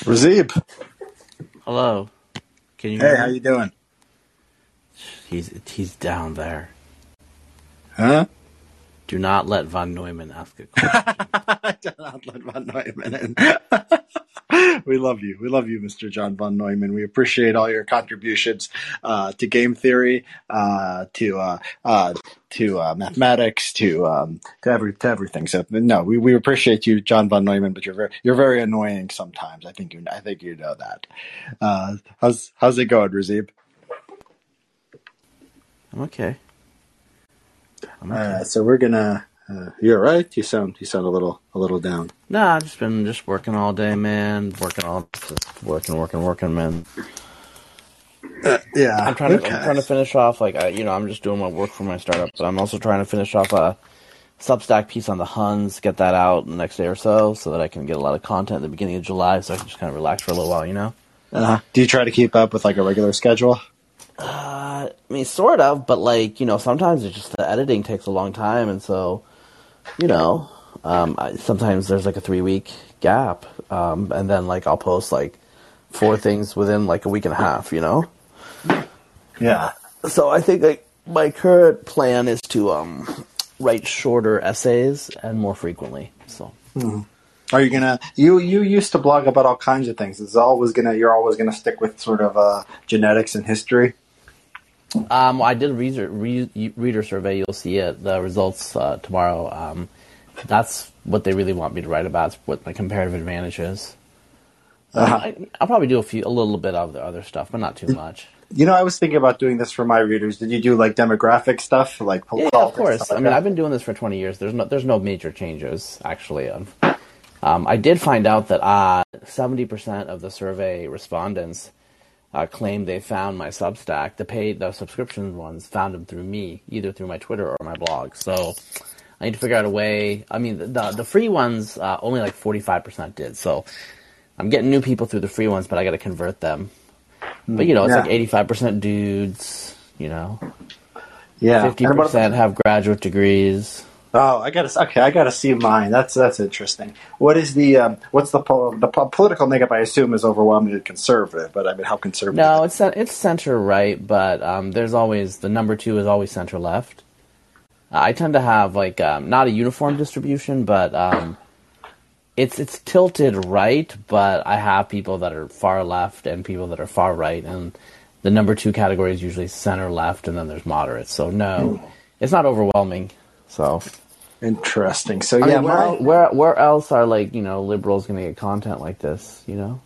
Razib. Hello. Can you hear me? How you doing? He's down there. Huh? Do not let von Neumann ask a question. Do not let von Neumann in. We love you. We love you, Mr. John von Neumann. We appreciate all your contributions to game theory, to mathematics, to everything. So no, we appreciate you, John von Neumann, but you're very annoying sometimes. I think you know that. How's it going, Razib? I'm okay. So we're gonna. You're right. You sound a little down. Nah, I've just been working all day, man. Working, man. Yeah, I'm trying to finish off. I'm just doing my work for my startup, but I'm also trying to finish off a Substack piece on the Huns. Get that out in the next day or so that I can get a lot of content at the beginning of July, so I can just kind of relax for a little while, you know. Do you try to keep up with a regular schedule? I mean, sort of, but sometimes it's just the editing takes a long time, and so, sometimes there's a 3-week gap, and then I'll post 4 things within a week and a half, you know? Yeah. So I think my current plan is to write shorter essays and more frequently. So. Mm-hmm. Are you gonna? You used to blog about all kinds of things. You're always gonna stick with sort of genetics and history. I did reader survey. You'll see it. The results tomorrow. That's what they really want me to write about. It's what my comparative advantage is. I'll probably do a little bit of the other stuff, but not too much. I was thinking about doing this for my readers. Did you do demographic stuff, politics? Yeah, of course. Stuff I've been doing this for 20 years. There's no major changes actually. I did find out that 70% of the survey respondents claimed they found my Substack. The subscription ones found them through me, either through my Twitter or my blog. So I need to figure out a way. I mean, the free ones, only 45% did. So I'm getting new people through the free ones, but I got to convert them. But, it's 85% dudes, Yeah. 50% have graduate degrees. Oh, I gotta see mine. That's interesting. What is what's the political makeup? I assume is overwhelmingly conservative, but how conservative? No, it's center right, but there's always the number 2 is always center left. I tend to have not a uniform distribution, but it's tilted right, but I have people that are far left and people that are far right, and the number 2 category is usually center left, and then there's moderate. So no, it's not overwhelming. So. Interesting. So yeah, where else are liberals going to get content like this? Yeah,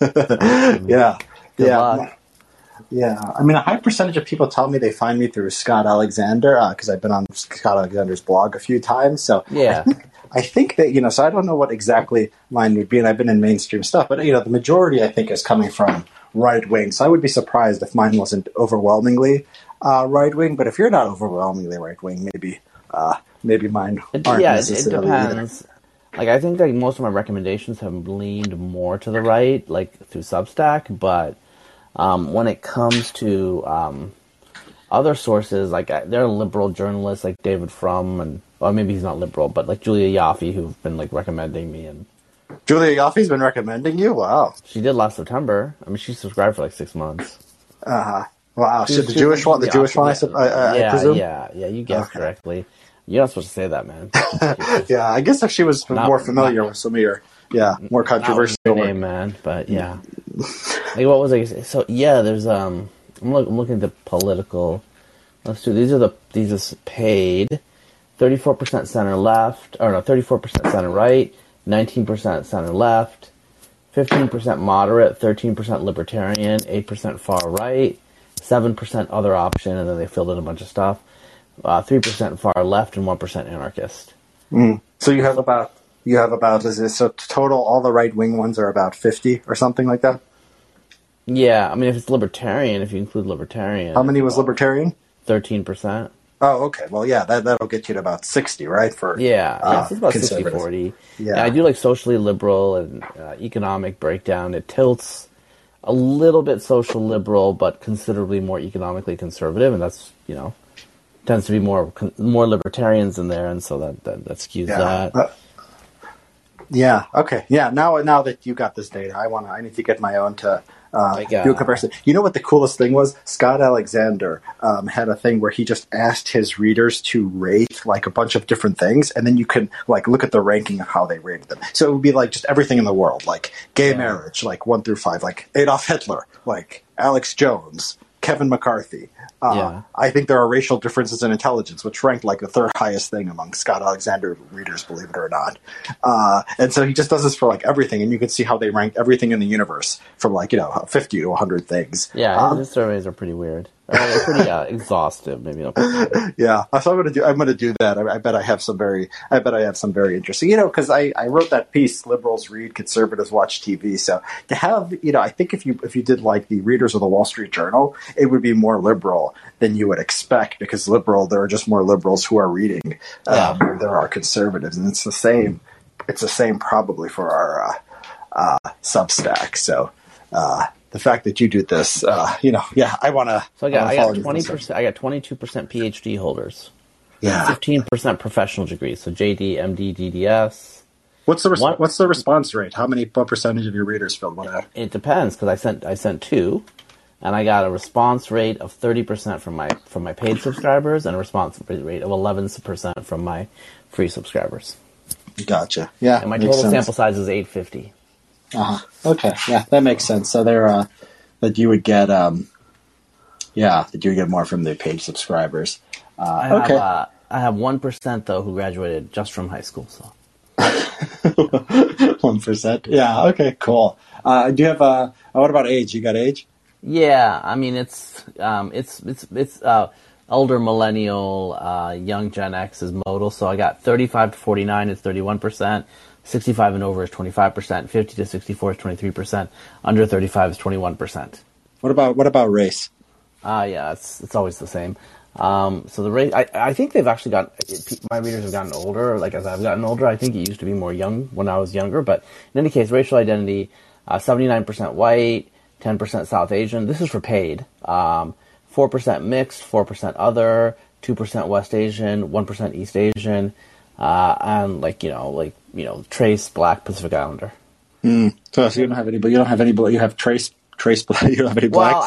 yeah. A high percentage of people tell me they find me through Scott Alexander because I've been on Scott Alexander's blog a few times. So yeah, I think that So I don't know what exactly mine would be, and I've been in mainstream stuff, but the majority I think is coming from right wing. So I would be surprised if mine wasn't overwhelmingly right wing. But if you're not overwhelmingly right wing, maybe. Maybe mine aren't necessarily. Yeah, it depends. Either. I think most of my recommendations have leaned more to the right, through Substack. But when it comes to other sources, there are liberal journalists like David Frum, and maybe he's not liberal, but Julia Yaffe, who've been recommending me. And Julia Yaffe's been recommending you? Wow. She did last September. She subscribed for 6 months. Uh-huh. Wow. So the Jewish one? The Jewish one? I presume. Yeah. You guessed correctly. You're not supposed to say that, man. Yeah, I guess if she was more familiar with some of your more controversial name, man. But yeah, what was I? So yeah, there's I'm looking at the political. Let's do these are paid. 34% center left, 34% center right, 19% center left, 15% moderate, 13% libertarian, 8% far right, 7% other option, and then they filled in a bunch of stuff. 3% far left and 1% anarchist. Mm. So you have about total all the right wing ones are about 50 or something like that. Yeah, if it's libertarian, if you include libertarian, how many was libertarian? 13%. Oh, okay. Well, yeah, that'll get you to about 60, right? For yeah, it's about 60-40. Yeah, and I do socially liberal and economic breakdown. It tilts a little bit social liberal, but considerably more economically conservative, and that's tends to be more libertarians in there, and so that skews that. Yeah. Okay. Yeah. Now that you got this data, I need to get my own to do a comparison. You know what the coolest thing was? Scott Alexander had a thing where he just asked his readers to rate like a bunch of different things, and then you can like look at the ranking of how they rated them. So it would be like just everything in the world, like gay marriage, like 1 through 5, like Adolf Hitler, like Alex Jones, Kevin McCarthy. I think there are racial differences in intelligence, which ranked like the third highest thing among Scott Alexander readers, believe it or not. And so he just does this for like everything, and you can see how they rank everything in the universe from like, 50 to 100 things. Yeah, his surveys are pretty weird. They're pretty exhaustive, maybe. Yeah, so I'm going to do that. I bet I have some very interesting. Because I wrote that piece, Liberals Read, Conservatives Watch TV. So to have, I think if you did like the readers of the Wall Street Journal, it would be more liberal than you would expect, because there are just more liberals who are reading than there are conservatives, and it's the same. It's the same probably for our Substack. So. The fact that you do this, I want to. So I got 20%. I got 22% PhD holders. Yeah. 15% professional degrees. So JD, MD, DDS. What's the response rate? How many percentage of your readers filled one out? It depends, because I sent two, and I got a response rate of 30% from my paid subscribers, and a response rate of 11% from my free subscribers. Gotcha. Yeah. And my total sample size is 850. Okay. Yeah, that makes sense. So there, that you would get, more from the paid subscribers. I have 1% though who graduated just from high school. So 1%. Yeah. Okay. Cool. Do you have what about age? You got age? Yeah. I mean, it's elder millennial, young Gen X is modal. So I got 35 to 49 is 31%. 65 and over is 25%. 50 to 64 is 23%. Under 35 is 21%. What about race? It's always the same. So the race, I think they've actually my readers have gotten older. Like as I've gotten older, I think it used to be more young when I was younger. But in any case, racial identity: 79% white, 10% South Asian. This is for paid. 4% mixed, 4% other, 2% West Asian, 1% East Asian. And trace black Pacific Islander. So you don't have any blacks? Well,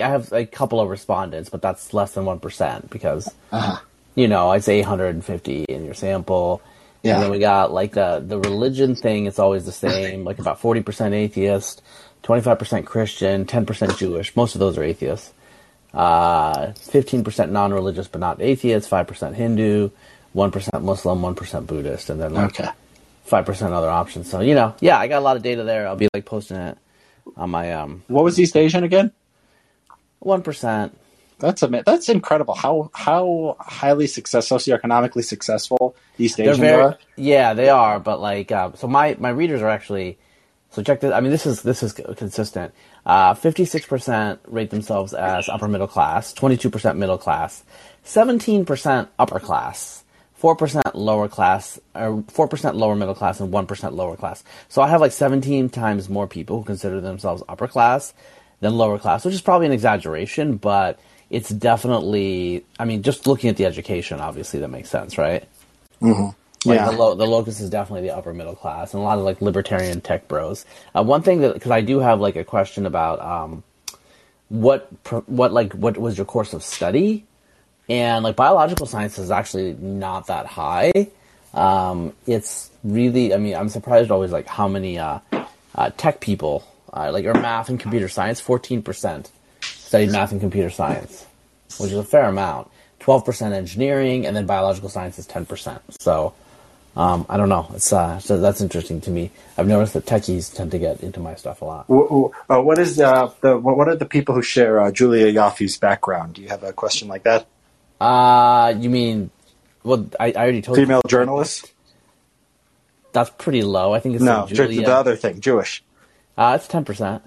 I have a couple of respondents, but that's less than 1% because, it's 850 in your sample. Yeah. And then we got like the religion thing. It's always the same, like about 40% atheist, 25% Christian, 10% Jewish. Most of those are atheists. 15% non-religious, but not atheists, 5% Hindu, 1% Muslim, 1% Buddhist, and then 5% other options. So, I got a lot of data there. I'll be posting it on my What was East Asian again? 1%. That's incredible. How highly socioeconomically successful East Asians are? Yeah, they are. But so my readers are actually. So check this. I mean, this is consistent. 56% rate themselves as upper middle class, 22% middle class, 17% upper class, 4% lower class, or 4% lower middle class, and 1% lower class. So I have 17 times more people who consider themselves upper class than lower class, which is probably an exaggeration, but it's definitely. I mean, just looking at the education, obviously that makes sense, right? Mm-hmm. The locus is definitely the upper middle class, and a lot of libertarian tech bros. One thing that, because I do have a question about what was your course of study, and biological science is actually not that high. It's really, I'm surprised always how many tech people or math and computer science. 14% studied math and computer science, which is a fair amount. 12% engineering, and then biological science is 10%. So. I don't know. It's so that's interesting to me. I've noticed that techies tend to get into my stuff a lot. What is what are the people who share Julia Yaffe's background? Do you have a question like that? You mean? Well, I already told you. Female journalist. That's pretty low. I think it's the other thing, Jewish. It's 10%.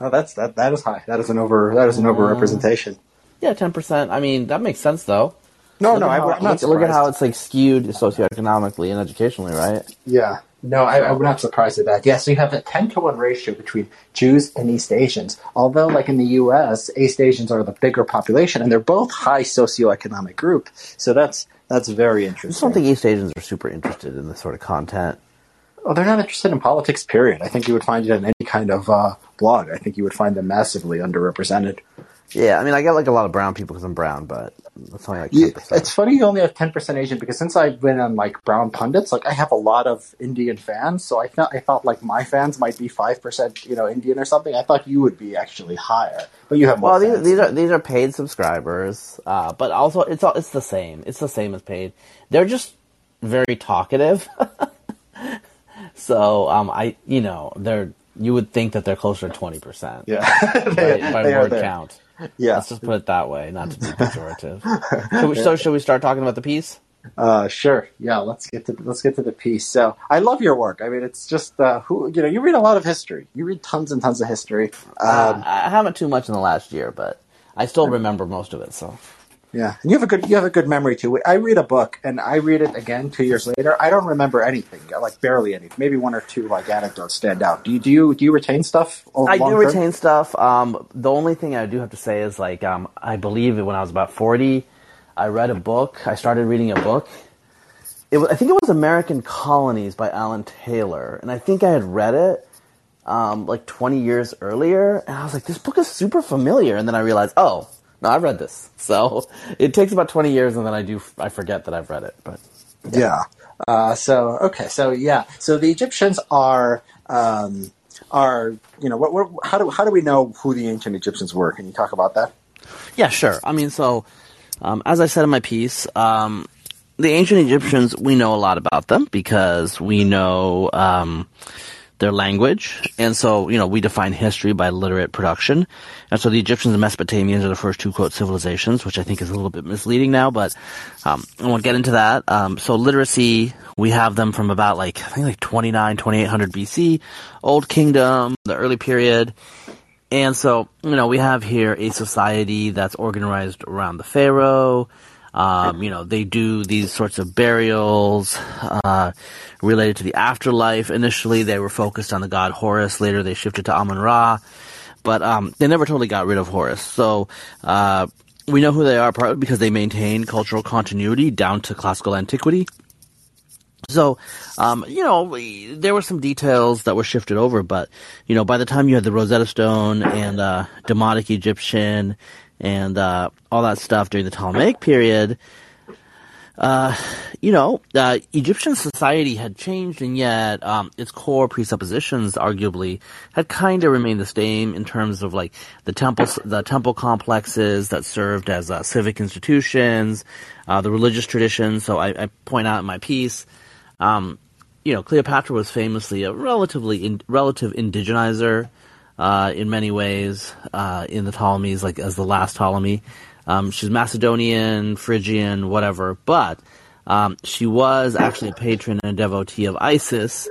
Oh, that's that. That is high. That is an overrepresentation. Yeah, 10%. I mean, that makes sense though. I'm not surprised. Look at how it's skewed socioeconomically and educationally, right? Yeah. No, I'm not surprised at that. Yeah, so you have a 10-to-1 ratio between Jews and East Asians. Although, in the U.S., East Asians are the bigger population, and they're both high socioeconomic group. So that's very interesting. I just don't think East Asians are super interested in this sort of content. Oh, they're not interested in politics, period. I think you would find it in any kind of blog. I think you would find them massively underrepresented. Yeah, I mean, I get like a lot of brown people because I'm brown, but that's only like 10%. It's funny you only have 10% Asian because since I've been on like Brown Pundits, like I have a lot of Indian fans, so I thought like my fans might be 5%, you know, Indian or something. I thought you would be actually higher, but you have more. Well, these are paid subscribers, but also it's the same. It's the same as paid. They're just very talkative, so you would think that they're closer to 20%. Yeah, by word count. Yeah. Let's just put it that way, not to be pejorative. So should we start talking about the piece? Sure. Yeah, let's get to the piece. So I love your work. I mean, it's just you read a lot of history. You read tons and tons of history. I haven't too much in the last year, but I still remember most of it. So yeah, and you have a good memory too. I read a book and I read it again 2 years later. I don't remember anything, like barely anything. Maybe one or two like anecdotes stand out. Do you retain stuff? I do retain stuff. The only thing I do have to say is I believe when I was about 40, I read a book. I started reading a book. I think it was American Colonies by Alan Taylor, and I think I had read it 20 years earlier, and I was like, this book is super familiar, and then I realized, oh. No, I've read this, so it takes about 20 years, and then I forget that I've read it. But yeah. So the Egyptians are how do we know who the ancient Egyptians were? Can you talk about that? Yeah, sure. I mean, so as I said in my piece, the ancient Egyptians, we know a lot about them because we know their language, and so we define history by literate production, and so the Egyptians and Mesopotamians are the first two quote civilizations, which I think is a little bit misleading now, but I won't get into that. So literacy, we have them from about 2800 BC, Old Kingdom, the early period, and so we have here a society that's organized around the pharaoh. They do these sorts of burials related to the afterlife. Initially, they were focused on the god Horus. Later, they shifted to Amun-Ra. But they never totally got rid of Horus. So we know who they are partly because they maintain cultural continuity down to classical antiquity. So, there were some details that were shifted over. But, by the time you had the Rosetta Stone and Demotic Egyptian and all that stuff during the Ptolemaic period, Egyptian society had changed, and yet its core presuppositions, arguably, had kind of remained the same in terms of the temple complexes that served as civic institutions, the religious traditions. So I point out in my piece, Cleopatra was famously a relative indigenizer. In many ways, in the Ptolemies, as the last Ptolemy. She's Macedonian, Phrygian, whatever, but she was actually a patron and devotee of Isis,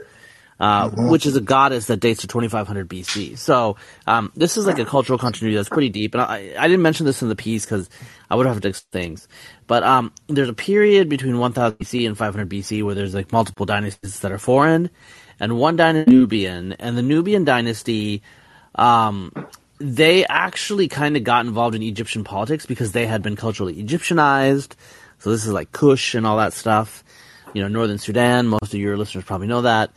which is a goddess that dates to 2500 BC. So this is a cultural continuity that's pretty deep, and I didn't mention this in the piece because I would have to explain things. But there's a period between 1000 BC and 500 BC where there's multiple dynasties that are foreign, and one dynasty Nubian, and the Nubian dynasty... they actually kind of got involved in Egyptian politics because they had been culturally Egyptianized. So this is Kush and all that stuff, northern Sudan. Most of your listeners probably know that.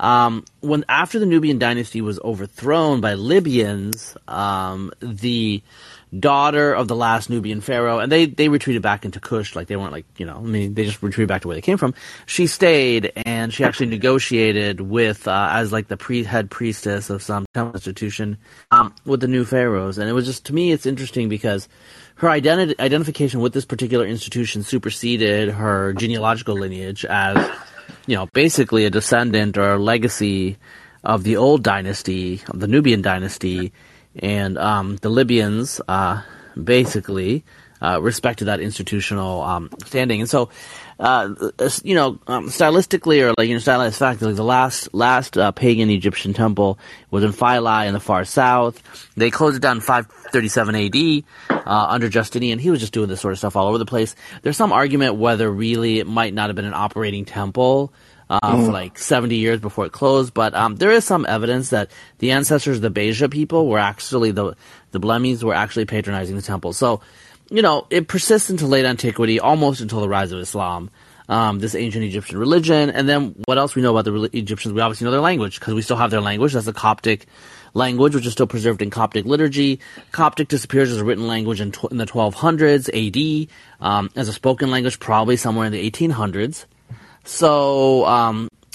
After the Nubian dynasty was overthrown by Libyans, the daughter of the last Nubian pharaoh, and they retreated back into Kush, they weren't they just retreated back to where they came from. She stayed, and she actually negotiated with, as the head priestess of some temple institution, with the new pharaohs. And it was just, to me, it's interesting because her identification with this particular institution superseded her genealogical lineage as, basically a descendant or a legacy of the old dynasty, of the Nubian dynasty. And the Libyans respected that institutional standing, and so stylistically or stylized fact, the last pagan Egyptian temple was in Philae in the far south. They closed it down in 537 A.D. Under Justinian. He was just doing this sort of stuff all over the place. There's some argument whether really it might not have been an operating temple for 70 years before it closed, but there is some evidence that the ancestors of the Beja people were actually, the Blemis were actually patronizing the temple. So, it persists into late antiquity, almost until the rise of Islam. this ancient Egyptian religion. And then what else we know about the Egyptians? We obviously know their language, because we still have their language. That's the Coptic language, which is still preserved in Coptic liturgy. Coptic disappears as a written language in the 1200s AD, as a spoken language probably somewhere in the 1800s. So,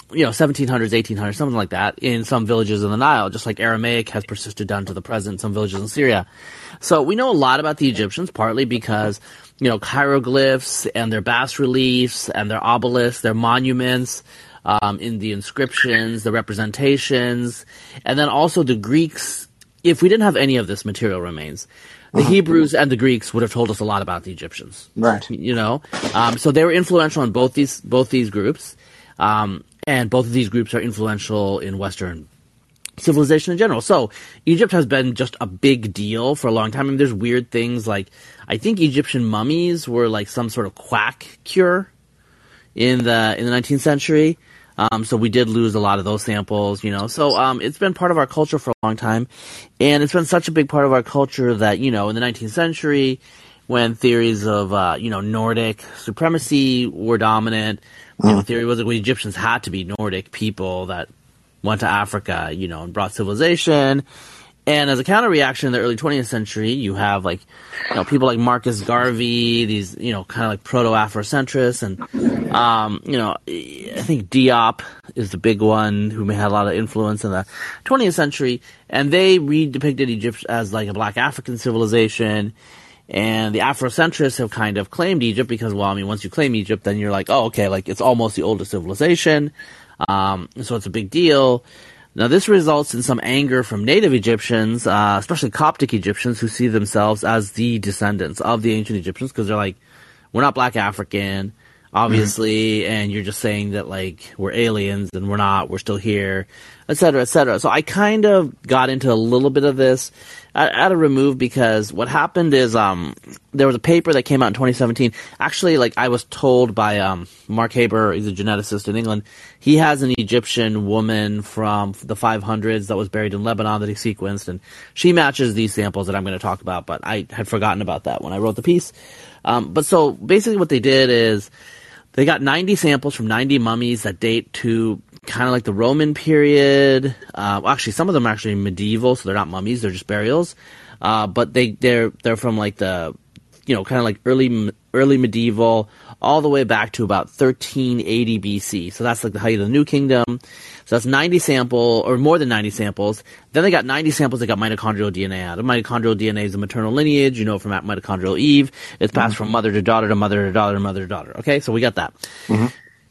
1700s, 1800s, something like that, in some villages in the Nile, just like Aramaic has persisted down to the present in some villages in Syria. So we know a lot about the Egyptians, partly because, hieroglyphs and their bas-reliefs and their obelisks, their monuments, in the inscriptions, the representations, and then also the Greeks. If we didn't have any of this material remains, the Hebrews and the Greeks would have told us a lot about the Egyptians. Right. So they were influential in both these groups. And both of these groups are influential in Western civilization in general. So Egypt has been just a big deal for a long time. I mean, there's weird things like, I think Egyptian mummies were like some sort of quack cure in the 19th century. So we did lose a lot of those samples, So it's been part of our culture for a long time. And it's been such a big part of our culture that, in the 19th century, when theories of, Nordic supremacy were dominant, the theory was that we Egyptians had to be Nordic people that went to Africa, and brought civilization. And as a counter-reaction in the early 20th century, you have, people like Marcus Garvey, these, kind of like proto-Afrocentrists, and, I think Diop is the big one who had a lot of influence in the 20th century, and they redepicted Egypt as, a black African civilization, and the Afrocentrists have kind of claimed Egypt because, once you claim Egypt, then you're like, oh, okay, it's almost the oldest civilization, so it's a big deal. Now, this results in some anger from native Egyptians, especially Coptic Egyptians, who see themselves as the descendants of the ancient Egyptians, because they're like, we're not black African, obviously, and you're just saying that, we're aliens, and we're not, we're still here, et cetera, et cetera. So I kind of got into a little bit of this at a remove, because what happened is there was a paper that came out in 2017. Actually, I was told by Mark Haber, he's a geneticist in England. He has an Egyptian woman from the 500s that was buried in Lebanon that he sequenced, and she matches these samples that I'm going to talk about, but I had forgotten about that when I wrote the piece. But so basically what they did is they got 90 samples from 90 mummies that date to kind of the Roman period. Actually, some of them are actually medieval, so they're not mummies; they're just burials. But they're from the, early medieval, all the way back to about 1380 BC. So that's the height of the New Kingdom. So that's 90 sample, or more than 90 samples. Then they got 90 samples that got mitochondrial DNA out. And mitochondrial DNA is a maternal lineage, from mitochondrial Eve. It's passed from mother to daughter to mother to daughter to mother to daughter. Okay, so we got that. Mm-hmm.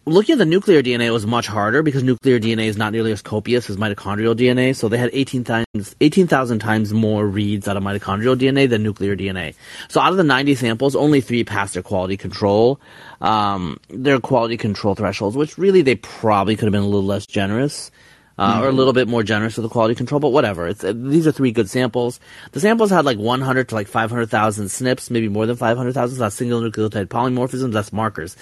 Looking at the nuclear DNA was much harder, because nuclear DNA is not nearly as copious as mitochondrial DNA, so they had 18,000 times more reads out of mitochondrial DNA than nuclear DNA. So out of the 90 samples, only 3 passed their quality control thresholds, which really they probably could have been a little less generous, or a little bit more generous with the quality control, but whatever. These are 3 good samples. The samples had 100 to 500,000 SNPs, maybe more than 500,000, so that's single nucleotide polymorphisms, that's markers.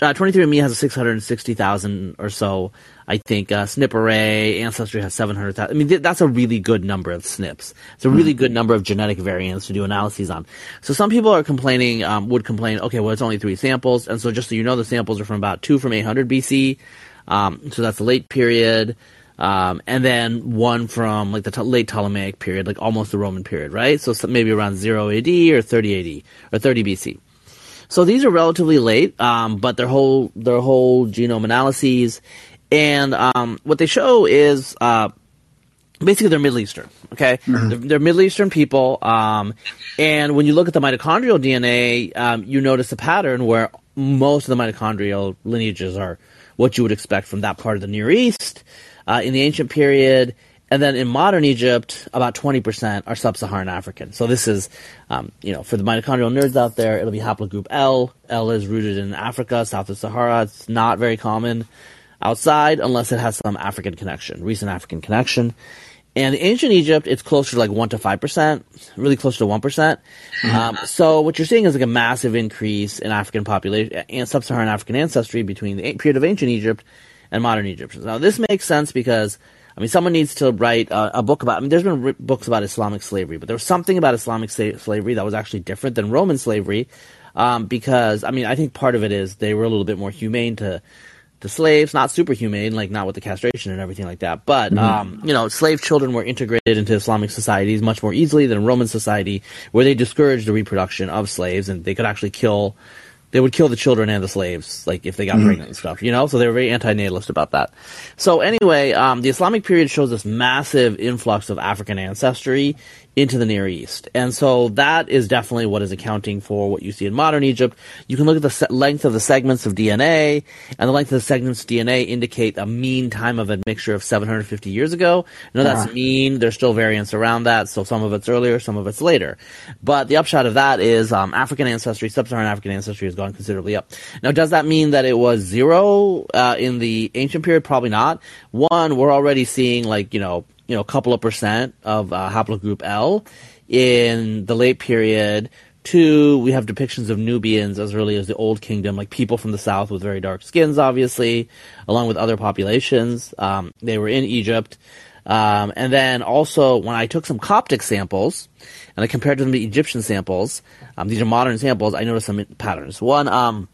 23andMe has a 660,000 or so, I think. SNP array, Ancestry has 700,000. I mean, that's a really good number of SNPs. It's a really good number of genetic variants to do analyses on. So some people are complaining, okay, well, it's only 3 samples. And so just so you know, the samples are from about 2 from 800 BC. So that's the late period. And then 1 from the late Ptolemaic period, almost the Roman period, right? So maybe around 0 AD or 30 AD or 30 BC. So these are relatively late, but their whole genome analyses, and what they show is basically they're Middle Eastern. Okay, they're Middle Eastern people, and when you look at the mitochondrial DNA, you notice a pattern where most of the mitochondrial lineages are what you would expect from that part of the Near East in the ancient period. And then in modern Egypt, about 20% are sub-Saharan African. So this is, for the mitochondrial nerds out there, it'll be haplogroup L. L is rooted in Africa, south of Sahara. It's not very common outside unless it has some African connection, recent African connection. And in ancient Egypt, it's closer to 1 to 5%, really close to 1%. So what you're seeing is a massive increase in African population and sub-Saharan African ancestry between the period of ancient Egypt and modern Egyptians. Now this makes sense because someone needs to write a book about – there's been books about Islamic slavery, but there was something about Islamic slavery that was actually different than Roman slavery because, I mean, I think part of it is they were a little bit more humane to slaves, not super humane, like not with the castration and everything like that, but, you know, slave children were integrated into Islamic societies much more easily than Roman society, where they discouraged the reproduction of slaves, and they could actually they would kill the children and the slaves, like, if they got pregnant and stuff, you know? So they were very antinatalist about that. So anyway, the Islamic period shows this massive influx of African ancestry into the Near East. And so that is definitely what is accounting for what you see in modern Egypt. You can look at the length of the segments of DNA, and the length of the segments of DNA indicate a mean time of admixture of 750 years ago. No, that's mean. There's still variants around that, so some of it's earlier, some of it's later. But the upshot of that is African ancestry, sub-Saharan African ancestry has gone considerably up. Now, does that mean that it was zero in the ancient period? Probably not. One, we're already seeing, like, you know, a couple of percent of haplogroup L in the late period. Two, we have depictions of Nubians as early as the Old Kingdom, like people from the south with very dark skins, obviously, along with other populations. They were in Egypt. And then also, when I took some Coptic samples, and I compared them to Egyptian samples, these are modern samples, I noticed some patterns. One,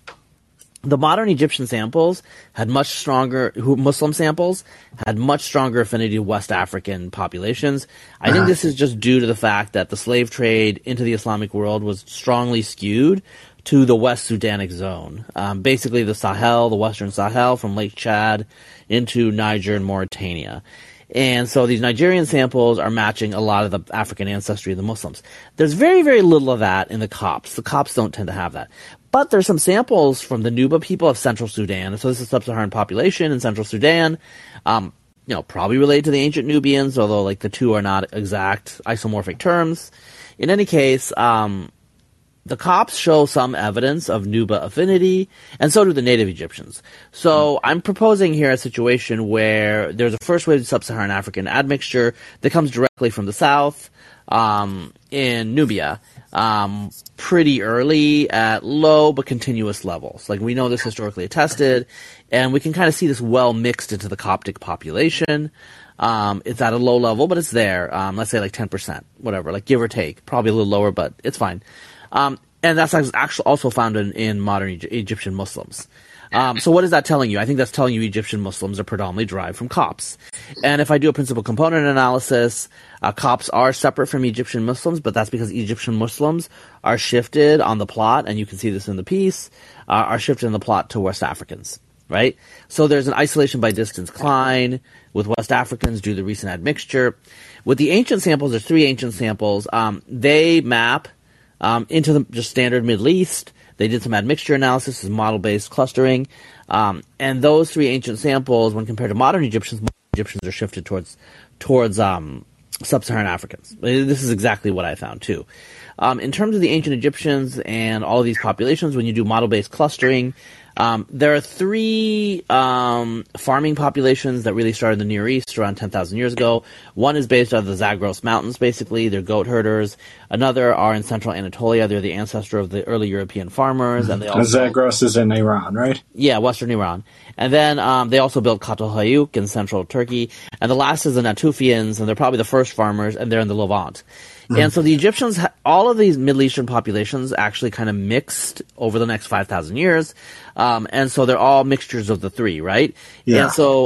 the modern Egyptian samples had much stronger – Muslim samples had much stronger affinity to West African populations. I think this is just due to the fact that the slave trade into the Islamic world was strongly skewed to the West Sudanic zone, basically the Sahel, the Western Sahel, from Lake Chad into Niger and Mauritania. And so these Nigerian samples are matching a lot of the African ancestry of the Muslims. There's very, very little of that in the Copts. The Copts don't tend to have that. But there's some samples from the Nuba people of Central Sudan. So this is sub-Saharan population in Central Sudan, you know, probably related to the ancient Nubians, although, like, the two are not exact isomorphic terms. In any case, the Copts show some evidence of Nuba affinity, and so do the native Egyptians. So I'm proposing here a situation where there's a first wave of sub-Saharan African admixture that comes directly from the south in Nubia pretty early at low but continuous levels. Like, we know this historically attested, and we can kind of see this well mixed into the Coptic population. It's at a low level, but it's there. Let's say like 10%, whatever, like give or take, probably a little lower, but it's fine. And that's actually also found in modern Egyptian Muslims. So what is that telling you? I think that's telling you Egyptian Muslims are predominantly derived from Copts. And if I do a principal component analysis, Copts are separate from Egyptian Muslims, but that's because Egyptian Muslims are shifted on the plot, and you can see this in the piece, are shifted on the plot to West Africans, right? So there's an isolation by distance cline with West Africans due to the recent admixture. With the ancient samples, there's three ancient samples. They map into the just standard Middle East. They did some admixture analysis, is model-based clustering. And those three ancient samples, when compared to modern Egyptians are shifted towards sub-Saharan Africans. This is exactly what I found, too. In terms of the ancient Egyptians and all of these populations, when you do model-based clustering, there are three farming populations that really started in the Near East around 10,000 years ago. One is based out of the Zagros Mountains, basically. They're goat herders. Another are in central Anatolia. They're the ancestor of the early European farmers. And they also, Zagros is in Iran, right? Yeah, western Iran. And then they also built Catalhayuk in central Turkey. And the last is the Natufians, and they're probably the first farmers, and they're in the Levant. And so the Egyptians, all of these Middle Eastern populations actually kind of mixed over the next 5,000 years. And so they're all mixtures of the three, right? Yeah. And so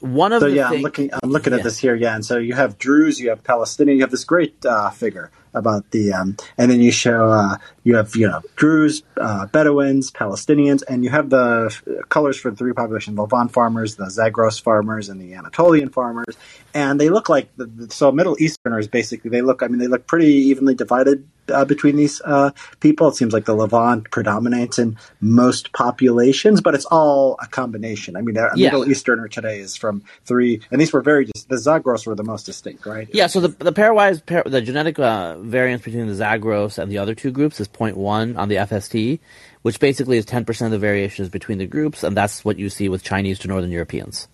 one of I'm looking at this here, and so you have Druze, you have Palestinian, you have this great figure about the and then you show you have, you know, Druze, Bedouins, Palestinians, and you have the colors for the three populations: the Levant farmers, the Zagros farmers, and the Anatolian farmers. And they look like so Middle Easterners, basically. They look, I mean, they look pretty evenly divided between these people. It seems like the Levant predominates in most populations, but it's all a combination. I mean, a Middle Easterner today is from three, and these were very the Zagros were the most distinct, right? Yeah. So the pairwise the genetic variance between the Zagros and the other two groups is 0.1 on the FST, which basically is 10% of the variations between the groups, and that's what you see with Chinese to Northern Europeans.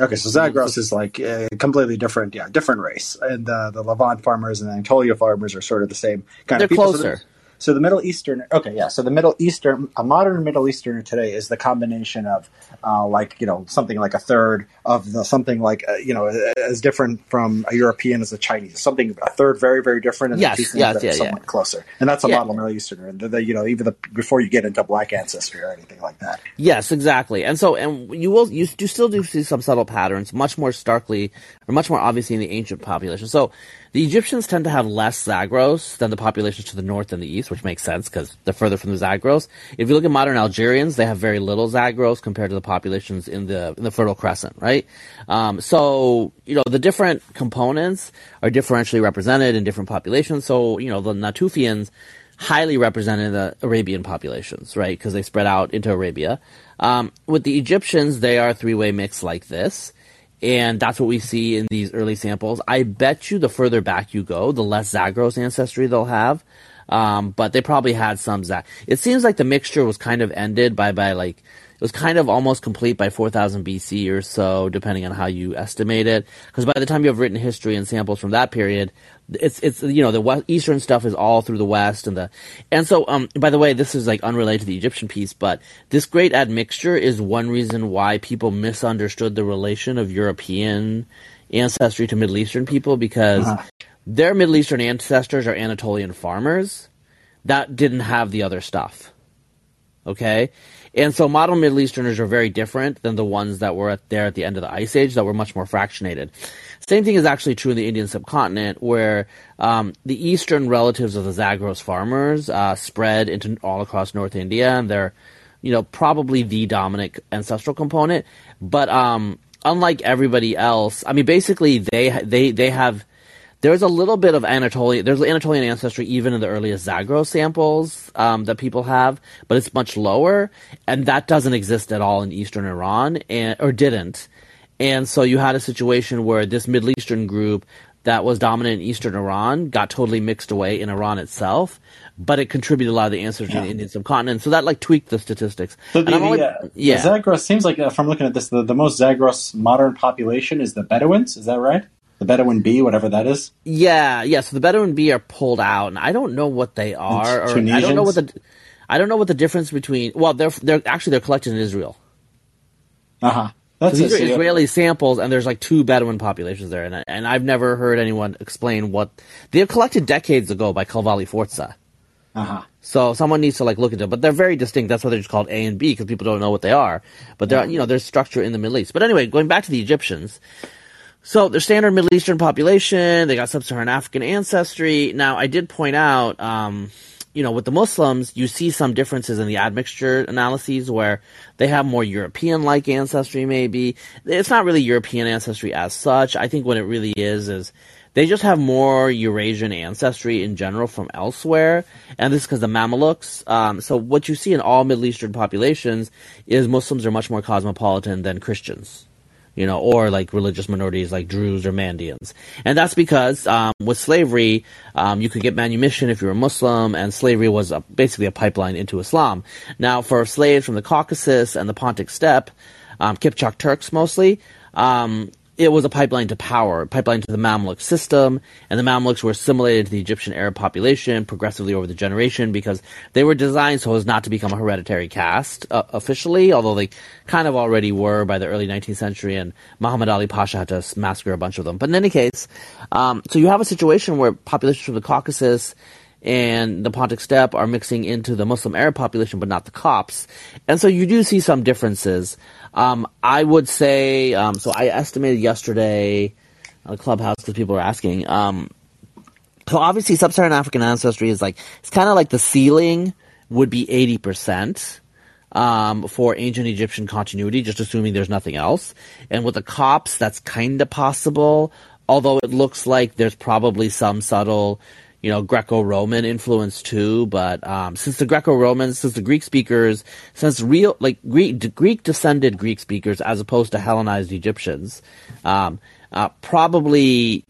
Okay, so Zagros is like a completely different, different race, and the Levant farmers and the Anatolia farmers are sort of the same kind of people. They're closer. So the Middle Eastern, so the Middle Eastern, a modern Middle Easterner today is the combination of something like a third of the, something like, as different from a European as a Chinese, something a third very, very different, and somewhat closer. And that's a model Middle Easterner. And before you get into Black ancestry or anything like that. Yes, exactly. And so, you still do see some subtle patterns, much more starkly or much more obviously in the ancient population. So the Egyptians tend to have less Zagros than the populations to the north and the east, which makes sense because they're further from the Zagros. If you look at modern Algerians, they have very little Zagros compared to the populations in the Fertile Crescent, right? So the different components are differentially represented in different populations. So, the Natufians highly represented the Arabian populations, right? Because they spread out into Arabia. With the Egyptians, they are three-way mixed like this. And that's what we see in these early samples. I bet you the further back you go, the less Zagros ancestry they'll have. But they probably had some Zagros. It seems like the mixture was kind of ended by it was kind of almost complete by 4000 BC or so, depending on how you estimate it. Because by the time you have written history and samples from that period, it's the Eastern stuff is all through the West and so by the way, this is unrelated to the Egyptian piece, but this great admixture is one reason why people misunderstood the relation of European ancestry to Middle Eastern people, because their Middle Eastern ancestors are Anatolian farmers that didn't have the other stuff. Okay? And so modern Middle Easterners are very different than the ones that were at the end of the Ice Age that were much more fractionated. Same thing is actually true in the Indian subcontinent, where the eastern relatives of the Zagros farmers spread into all across North India, and they're, probably the dominant ancestral component. But unlike everybody else, basically they have. There's a little bit of Anatolian. There's Anatolian ancestry even in the earliest Zagros samples that people have, but it's much lower, and that doesn't exist at all in Eastern Iran, or didn't. And so you had a situation where this Middle Eastern group that was dominant in Eastern Iran got totally mixed away in Iran itself, but it contributed a lot of the ancestry to the Indian subcontinent. So that tweaked the statistics. So the Zagros seems like, from looking at this, the most Zagros modern population is the Bedouins. Is that right? The Bedouin Bee, whatever that is? Yeah. So the Bedouin Bee are pulled out, and I don't know what they are. Or Tunisians? I don't know what the difference between. Well, they're collected in Israel. That's so these are Israeli samples, and there's two Bedouin populations there, and I've never heard anyone explain what they're collected decades ago by Kalvali Forza. So someone needs to look into it, but they're very distinct. That's why they're just called A and B, because people don't know what they are. But they're there's structure in the Middle East. But anyway, going back to the Egyptians. So their standard Middle Eastern population, they got sub-Saharan African ancestry. Now, I did point out, with the Muslims, you see some differences in the admixture analyses where they have more European-like ancestry maybe. It's not really European ancestry as such. I think what it really is they just have more Eurasian ancestry in general from elsewhere, and this is because the Mamelukes. So what you see in all Middle Eastern populations is Muslims are much more cosmopolitan than Christians. Or religious minorities like Druze or Mandeans. And that's because with slavery, you could get manumission if you were Muslim, and slavery was basically a pipeline into Islam. Now, for slaves from the Caucasus and the Pontic Steppe, Kipchak Turks mostly, it was a pipeline to power, a pipeline to the Mamluk system, and the Mamluks were assimilated to the Egyptian Arab population progressively over the generation because they were designed so as not to become a hereditary caste officially, although they kind of already were by the early 19th century, and Muhammad Ali Pasha had to massacre a bunch of them. But in any case, so you have a situation where populations from the Caucasus and the Pontic Steppe are mixing into the Muslim Arab population, but not the Copts. And so you do see some differences. I would say, so I estimated yesterday on the Clubhouse because people were asking. So obviously sub-Saharan African ancestry is it's kind of the ceiling would be 80%. For ancient Egyptian continuity, just assuming there's nothing else. And with the Copts, that's kind of possible, although it looks like there's probably some subtle Greco-Roman influence too, but since the Greco-Romans, Greek-descended Greek speakers as opposed to Hellenized Egyptians, probably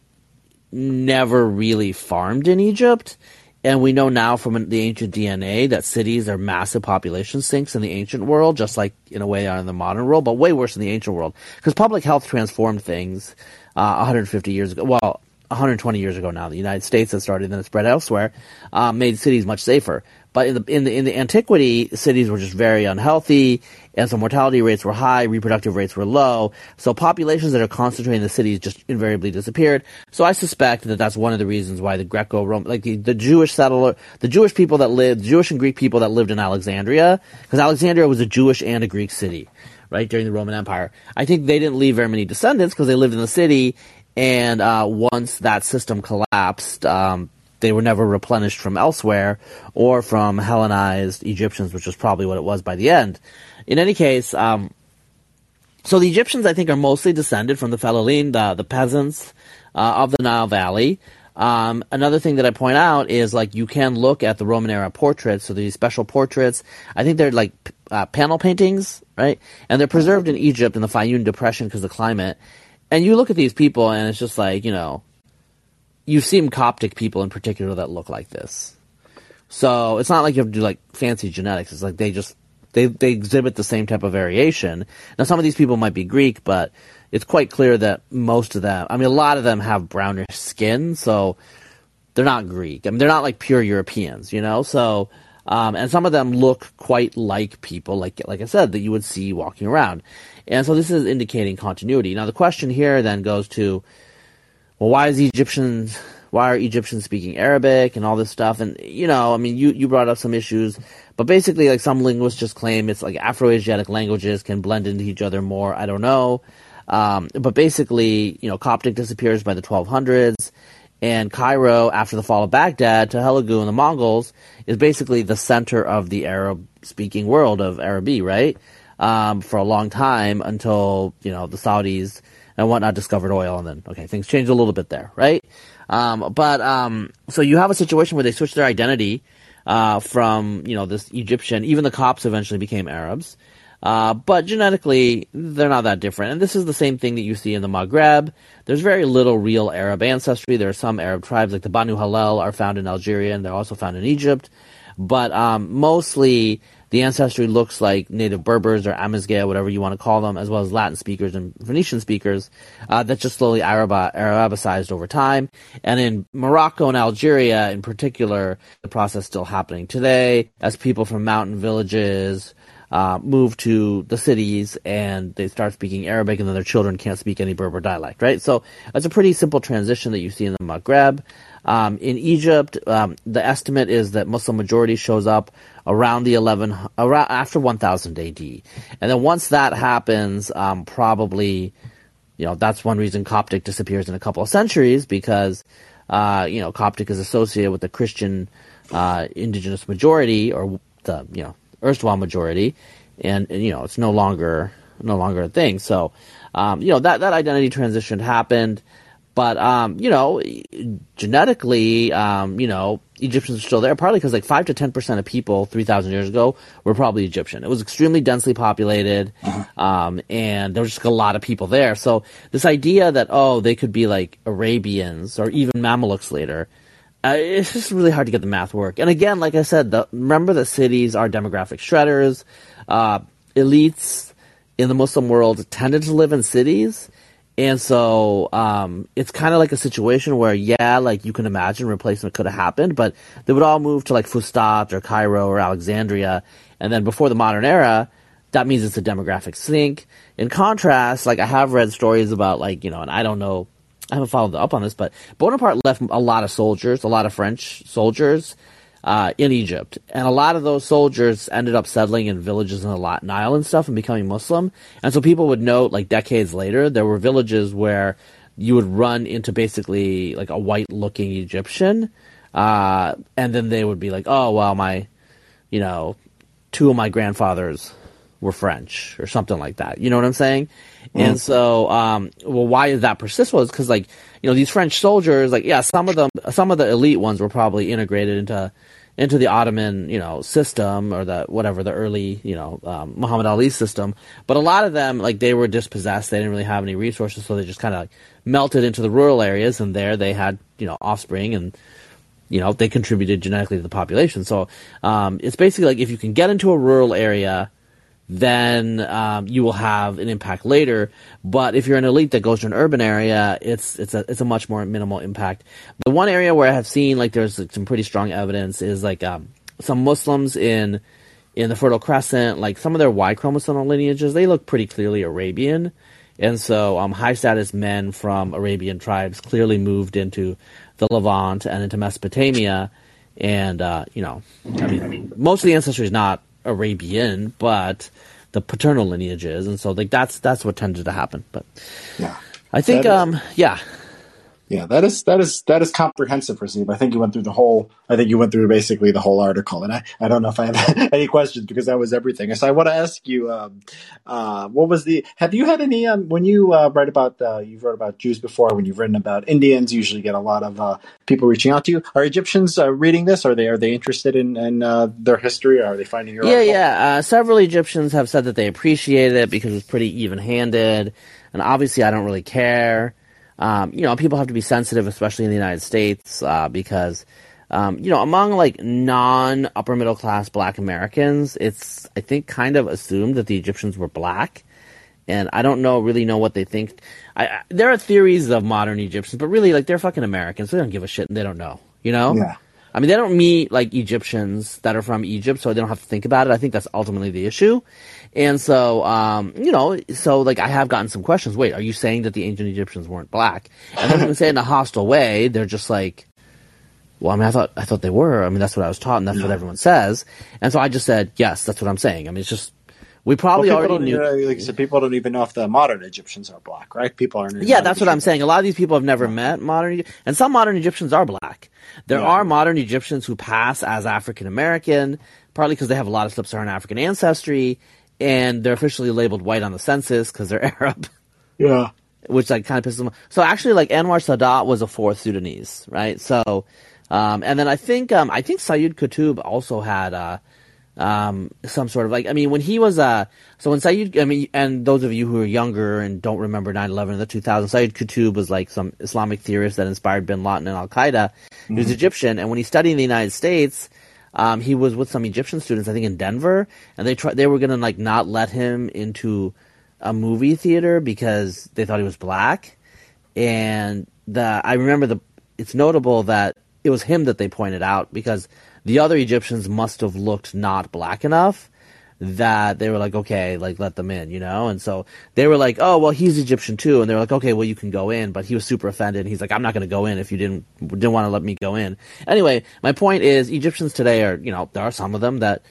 never really farmed in Egypt. And we know now from the ancient DNA that cities are massive population sinks in the ancient world, just like in a way are in the modern world, but way worse in the ancient world. Because public health transformed things 150 years ago. Well, 120 years ago now. The United States has started, and it spread elsewhere, made cities much safer. But in the antiquity, cities were just very unhealthy, and so mortality rates were high, reproductive rates were low. So populations that are concentrated in the cities just invariably disappeared. So I suspect that that's one of the reasons why the Greco-Roman, like the Jewish settler, the Jewish people that lived, Jewish and Greek people that lived in Alexandria, because Alexandria was a Jewish and a Greek city, right, during the Roman Empire. I think they didn't leave very many descendants because they lived in the city, and once that system collapsed, they were never replenished from elsewhere or from Hellenized Egyptians, which was probably what it was by the end. In any case, so the Egyptians, I think, are mostly descended from the Falalin, the peasants of the Nile Valley. Another thing that I point out is, like, you can look at the Roman era portraits, so these special portraits. I think they're like panel paintings, right? And they're preserved in Egypt in the Fayum Depression because of the climate. And you look at these people and it's just like, you know, you've seen Coptic people in particular that look like this. So it's not like you have to do like fancy genetics. It's like they just they exhibit the same type of variation. Now some of these people might be Greek, but it's quite clear that most of them, I mean a lot of them have brownish skin, so they're not Greek. I mean they're not like pure Europeans, you know? So and some of them look quite like people, like I said, that you would see walking around. And so this is indicating continuity. Now the question here then goes to, well, why are Egyptians speaking Arabic and all this stuff? And, you know, I mean, you brought up some issues, but basically, like, some linguists just claim it's like Afro-Asiatic languages can blend into each other more. I don't know. But basically, you know, Coptic disappears by the 1200s, and Cairo, after the fall of Baghdad, to Heligu and the Mongols, is basically the center of the Arab-speaking world of Arabi, right? For a long time until, you know, the Saudis and whatnot discovered oil, and then, okay, things changed a little bit there, right? So you have a situation where they switched their identity from, you know, this Egyptian, even the Copts eventually became Arabs, but genetically, they're not that different. And this is the same thing that you see in the Maghreb. There's very little real Arab ancestry. There are some Arab tribes, like the Banu Halal are found in Algeria, and they're also found in Egypt, but mostly the ancestry looks like native Berbers or Amazigh, whatever you want to call them, as well as Latin speakers and Phoenician speakers that just slowly Arabicized over time. And in Morocco and Algeria in particular, the process is still happening today as people from mountain villages move to the cities and they start speaking Arabic, and then their children can't speak any Berber dialect, right? So it's a pretty simple transition that you see in the Maghreb. In Egypt, the estimate is that Muslim majority shows up around after 1000 AD. And then once that happens, probably, you know, that's one reason Coptic disappears in a couple of centuries, because, you know, Coptic is associated with the Christian, indigenous majority, or the, you know, erstwhile majority. And you know, it's no longer a thing. So, you know, that identity transition happened. But, you know, genetically, you know, Egyptians are still there, partly because like 5 to 10% of people 3,000 years ago were probably Egyptian. It was extremely densely populated, and there was just a lot of people there. So this idea that, oh, they could be like Arabians or even Mamelukes later, it's just really hard to get the math work. And again, like I said, remember that cities are demographic shredders. Elites in the Muslim world tended to live in cities. And so it's kind of like a situation where, yeah, like you can imagine replacement could have happened, but they would all move to like Fustat or Cairo or Alexandria. And then before the modern era, that means it's a demographic sink. In contrast, like I have read stories about like, you know, and I don't know, I haven't followed up on this, but Bonaparte left a lot of soldiers, a lot of French soldiers in Egypt. And a lot of those soldiers ended up settling in villages in the Nile and stuff and becoming Muslim. And so people would note, like decades later, there were villages where you would run into basically like a white-looking Egyptian. And then they would be like, oh, well, my, you know, two of my grandfathers were French or something like that. You know what I'm saying? Mm-hmm. And so, well, why does that persist? Well, it's because like, you know, these French soldiers, like, yeah, some of the elite ones were probably integrated into the Ottoman, you know, system or the early, you know, Muhammad Ali system. But a lot of them, like, they were dispossessed. They didn't really have any resources. So they just kind of like, melted into the rural areas, and there they had, you know, offspring, and, you know, they contributed genetically to the population. So, it's basically like if you can get into a rural area then you will have an impact later. But if you're an elite that goes to an urban area, it's a much more minimal impact. The one area where I have seen like there's like, some pretty strong evidence is like some Muslims in the Fertile Crescent, like some of their Y chromosomal lineages, they look pretty clearly Arabian. And so high status men from Arabian tribes clearly moved into the Levant and into Mesopotamia. And, most of the ancestry is not Arabian, but the paternal lineage is. And so like that's what tended to happen. But yeah, I think, Yeah, that is comprehensive, Raseeb. I think you went through basically the whole article, and I don't know if I have any questions because that was everything. So I want to ask you, have you had any when you you've wrote about Jews before? When you've written about Indians, you usually get a lot of people reaching out to you. Are Egyptians reading this? Are they interested in their history? Are they finding your article? Yeah. Several Egyptians have said that they appreciated it because it was pretty even-handed, and obviously I don't really care. People have to be sensitive, especially in the United States, because, among like non-upper middle class Black Americans, it's I think kind of assumed that the Egyptians were Black, and I don't really know what they think. There are theories of modern Egyptians, but really like they're fucking Americans. So they don't give a shit and they don't know. Yeah. I mean, they don't meet like Egyptians that are from Egypt, so they don't have to think about it. I think that's ultimately the issue. And so, I have gotten some questions. Wait, are you saying that the ancient Egyptians weren't Black? And I'm going to say in a hostile way, they're just like, well, I mean, I thought they were. I mean, that's what I was taught and that's what everyone says. And so I just said, yes, that's what I'm saying. I mean, it's just, we probably already knew. People don't even know if the modern Egyptians are Black, right? People aren't. Yeah, that's what I'm saying. A lot of these people have never met modern, and some modern Egyptians are Black. There are modern Egyptians who pass as African American, partly because they have a lot of sub-Saharan African ancestry, and they're officially labeled white on the census because they're Arab. Yeah, which like kind of pisses them off. So actually, like Anwar Sadat was a fourth Sudanese, right? So, and then I think Sayyid Qutb also had. Some sort of like, I mean, when he was, when Sayyid, I mean, and those of you who are younger and don't remember 9/11 and the 2000, Sayyid Qutb was like some Islamic theorist that inspired bin Laden and Al Qaeda. He was Egyptian. And when he studied in the United States, he was with some Egyptian students, I think in Denver, and they were going to like not let him into a movie theater because they thought he was Black. And it's notable that it was him that they pointed out because the other Egyptians must have looked not Black enough that they were like, okay, like let them in, And so they were like, oh, well, he's Egyptian too. And they were like, okay, well, you can go in. But he was super offended. And he's like, I'm not going to go in if you didn't want to let me go in. Anyway, my point is Egyptians today are, there are some of them that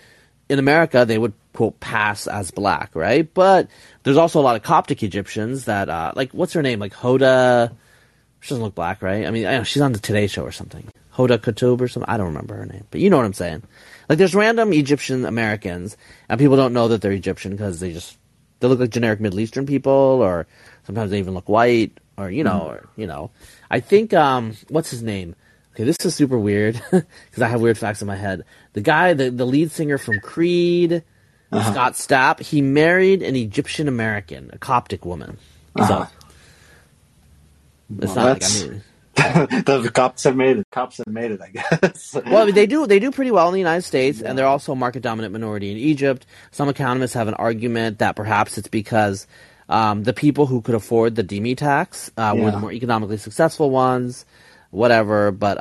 in America they would, quote, pass as Black, right? But there's also a lot of Coptic Egyptians that, like, what's her name? Like Hoda, she doesn't look Black, right? I mean, I know, she's on the Today Show or something. Hoda Qutb or something. I don't remember her name, but you know what I'm saying. Like, there's random Egyptian Americans, and people don't know that they're Egyptian because they look like generic Middle Eastern people, or sometimes they even look white, or I think what's his name? Okay, this is super weird because I have weird facts in my head. The guy, the lead singer from Creed, Scott Stapp, he married an Egyptian American, a Coptic woman. So it's not like The cops have made it, I guess. Well, I mean, they do pretty well in the United States, and they're also a market-dominant minority in Egypt. Some economists have an argument that perhaps it's because the people who could afford the Demi tax were the more economically successful ones, whatever. But,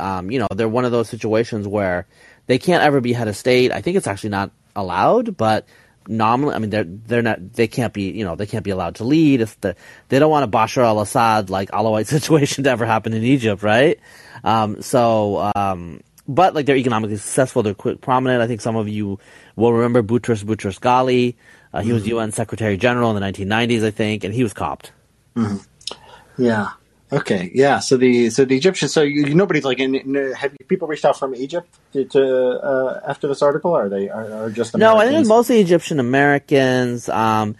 they're one of those situations where they can't ever be head of state. I think it's actually not allowed, but nominally, I mean, they're not. They can't be. They can't be allowed to lead. They don't want a Bashar al-Assad like Alawite situation to ever happen in Egypt, right? But like they're economically successful. They're prominent. I think some of you will remember Boutros Ghali. He was UN Secretary General in the 1990s, I think, and he was Copt. Mm-hmm. Yeah. Okay. Yeah. So the Egyptians. So nobody's like. Have people reached out from Egypt to after this article? Or are they are just Americans? No? I think it's mostly Egyptian Americans. I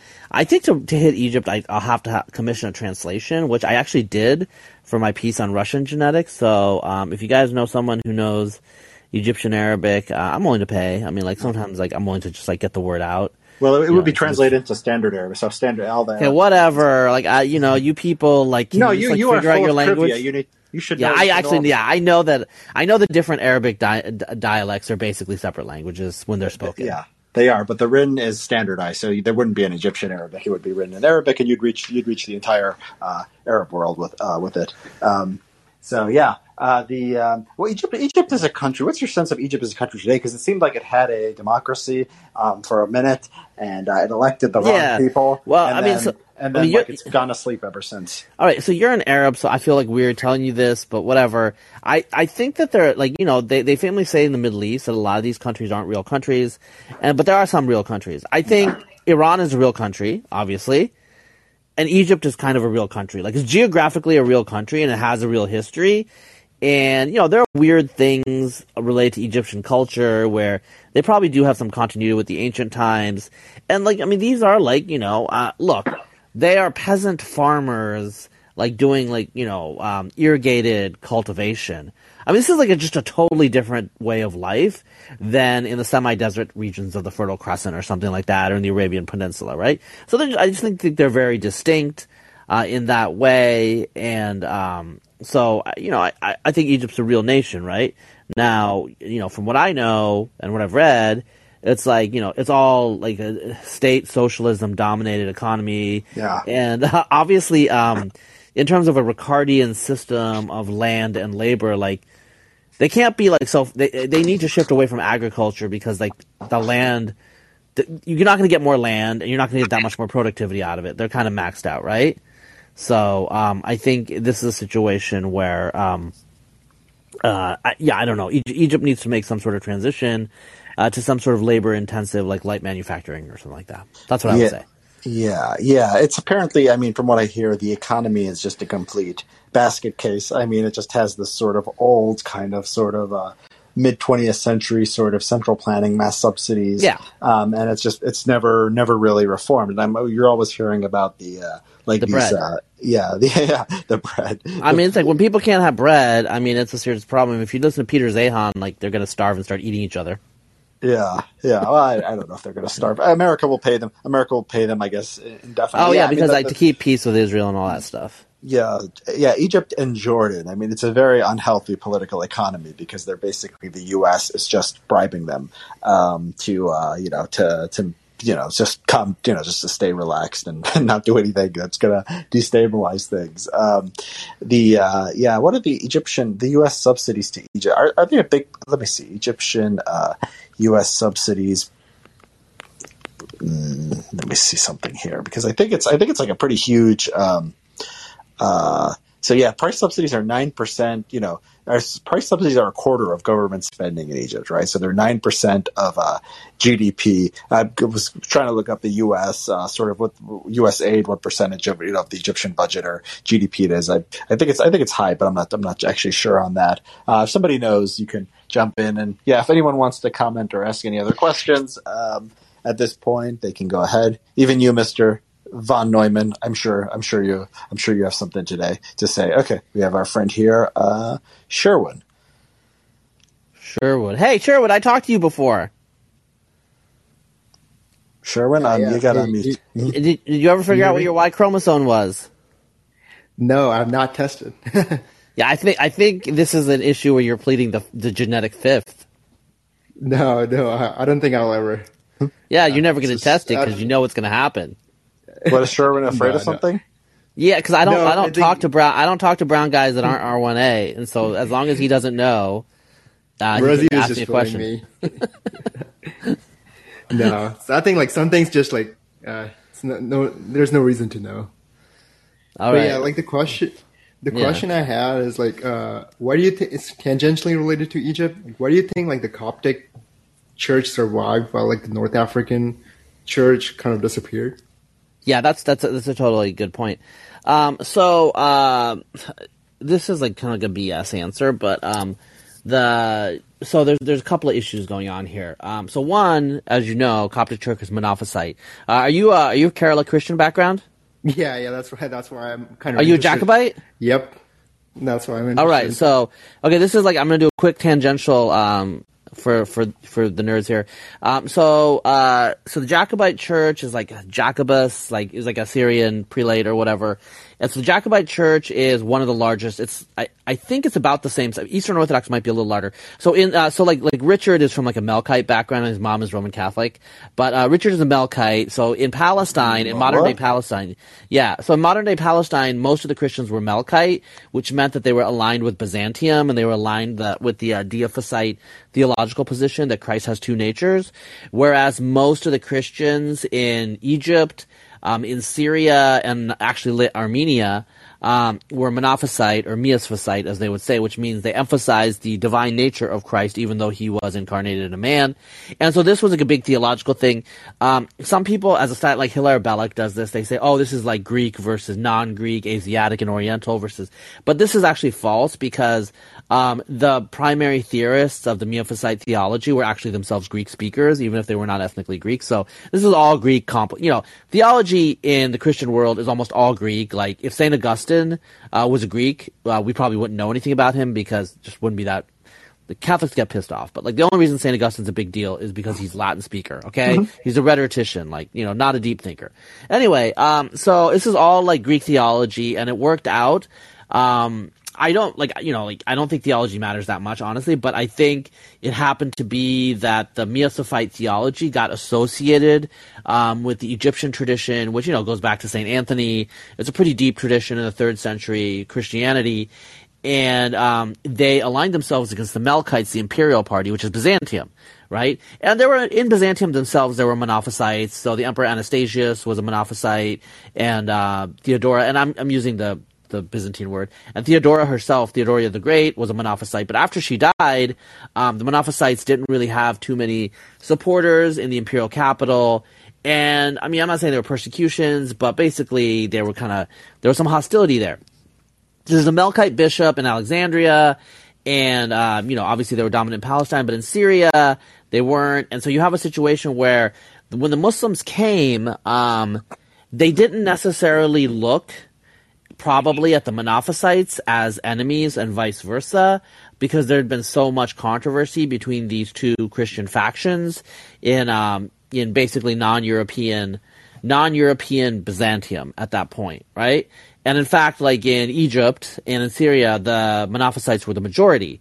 think to hit Egypt, I'll have to commission a translation, which I actually did for my piece on Russian genetics. So if you guys know someone who knows Egyptian Arabic, I'm willing to pay. I mean, like sometimes like I'm willing to just like get the word out. Well, it would be translated into standard Arabic, so standard all that. Okay, whatever. Like, you people, like, can you figure out your language. You should. Yeah, I know that different Arabic dialects are basically separate languages when they're spoken. Yeah, They are, but the Rin is standardized, so there wouldn't be an Egyptian Arabic. It would be written in Arabic, and you'd reach the entire Arab world with it. Egypt as a country. What's your sense of Egypt as a country today? Because it seemed like it had a democracy for a minute, and it elected the wrong people. Well, it's gone to sleep ever since. All right, so you're an Arab, so I feel like we're telling you this, but whatever. I think that they're they famously say in the Middle East that a lot of these countries aren't real countries, but there are some real countries. I think Iran is a real country, obviously, and Egypt is kind of a real country. Like, it's geographically a real country and it has a real history. And, there are weird things related to Egyptian culture where they probably do have some continuity with the ancient times. And, these are, they are peasant farmers, irrigated cultivation. This is just a totally different way of life than in the semi-desert regions of the Fertile Crescent or something like that, or in the Arabian Peninsula, right? So I just think they're very distinct in that way, and I think Egypt's a real nation, right? Now, from what I know and what I've read, it's it's all a state socialism dominated economy. Yeah. And obviously, in terms of a Ricardian system of land and labor, they can't be they need to shift away from agriculture because the land, you're not going to get more land and you're not going to get that much more productivity out of it. They're kind of maxed out, right? So, I think this is a situation where, I don't know. Egypt needs to make some sort of transition to some sort of labor-intensive, light manufacturing or something like that. That's what I would say. Yeah, yeah. It's apparently, from what I hear, the economy is just a complete basket case. It just has this sort of old kind of mid-20th century sort of central planning, mass subsidies. Yeah. And it's never really reformed. And you're always hearing about the bread. The bread. When people can't have bread, it's a serious problem. If you listen to Peter Zehan, they're going to starve and start eating each other. Yeah. Well, I don't know if they're going to starve. America will pay them, I guess, indefinitely. Oh, yeah, because to keep peace with Israel and all that stuff. Yeah, Egypt and Jordan. It's a very unhealthy political economy because they're basically the U.S. is just bribing them to stay relaxed and not do anything that's going to destabilize things. What are the U.S. subsidies to Egypt? Are there Egyptian U.S. subsidies? Let me see something here because I think it's a pretty huge. Price subsidies are 9%. Price subsidies are a quarter of government spending in Egypt, right? So they're 9% of GDP. I was trying to look up the U.S. Sort of what U.S. aid, what percentage of the Egyptian budget or GDP it is. I think it's high, but I'm not actually sure on that. If somebody knows, you can jump in, and if anyone wants to comment or ask any other questions at this point, they can go ahead. Even you, Mr. Von Neumann, I'm sure you have something today to say. Okay, we have our friend here, Sherwood. Hey, Sherwood, I talked to you before. Sherwood, you got on mute. Did you ever figure out what your Y chromosome was? No, I'm not tested. Yeah, I think this is an issue where you're pleading the genetic fifth. No, I don't think I'll ever. Yeah, you're never going to test it because you know what's going to happen. What, is Sherwin afraid of something? No. Yeah, because I don't talk to brown guys that aren't R1A, and so as long as he doesn't know, Rosie was just fooling me. No, so I think some things just there's no reason to know. All right. But yeah, the question I had is what do you think? It's tangentially related to Egypt. What do you think the Coptic Church survived while the North African Church kind of disappeared? Yeah, that's a totally good point. This is kind of a BS answer, but there's a couple of issues going on here. So one, as you know, Coptic Church is Monophysite. Are you of Kerala Christian background? Yeah, that's right. That's why I'm kind of. Are you a Jacobite? Yep, that's why I'm interested. All right, so okay, this is I'm going to do a quick tangential. For the nerds here. So the Jacobite Church is Jacobus, it was a Syrian prelate or whatever. And so the Jacobite Church is one of the largest. It's I think it's about the same. Eastern Orthodox might be a little larger. So in so like Richard is from like a Melkite background, and his mom is Roman Catholic. But Richard is a Melkite. So in Palestine, in modern day Palestine, So in modern day Palestine, most of the Christians were Melkite, which meant that they were aligned with Byzantium, and they were aligned with the Diophysite theological position that Christ has two natures. Whereas most of the Christians in Egypt, in Syria, and actually Armenia, were Monophysite or Miasphysite, as they would say, which means they emphasized the divine nature of Christ, even though he was incarnated in a man. And so this was like a big theological thing. Some people, as a stat, like Hilaire Belloc does this, they say, oh, this is like Greek versus non-Greek, Asiatic and Oriental versus, but this is actually false because, the primary theorists of the Miaphysite theology were actually themselves Greek speakers, even if they were not ethnically Greek. So this is all Greek, theology in the Christian world is almost all Greek. Like if St. Augustine was a Greek, we probably wouldn't know anything about him because just wouldn't be that – the Catholics get pissed off. But like the only reason St. Augustine's a big deal is because he's Latin speaker, okay? Mm-hmm. He's a rhetorician, like, you know, not a deep thinker. Anyway, so this is all like Greek theology and it worked out. I don't think theology matters that much, honestly, but I think it happened to be that the Miasophite theology got associated with the Egyptian tradition, which, goes back to St. Anthony. It's a pretty deep tradition in the 3rd century Christianity. And they aligned themselves against the Melkites, the imperial party, which is Byzantium, right? And there were in Byzantium themselves, there were Monophysites. So the Emperor Anastasius was a Monophysite, and Theodora, and I'm using the Byzantine word. And Theodora herself, Theodoria the Great, was a Monophysite. But after she died, the Monophysites didn't really have too many supporters in the imperial capital. And, I'm not saying there were persecutions, but basically they were there was some hostility there. There's a Melkite bishop in Alexandria, and, obviously they were dominant in Palestine, but in Syria, they weren't. And so you have a situation where when the Muslims came, they didn't necessarily look probably at the Monophysites as enemies and vice versa, because there had been so much controversy between these two Christian factions in basically non-European Byzantium at that point, right? And in fact, like in Egypt and in Syria, the Monophysites were the majority.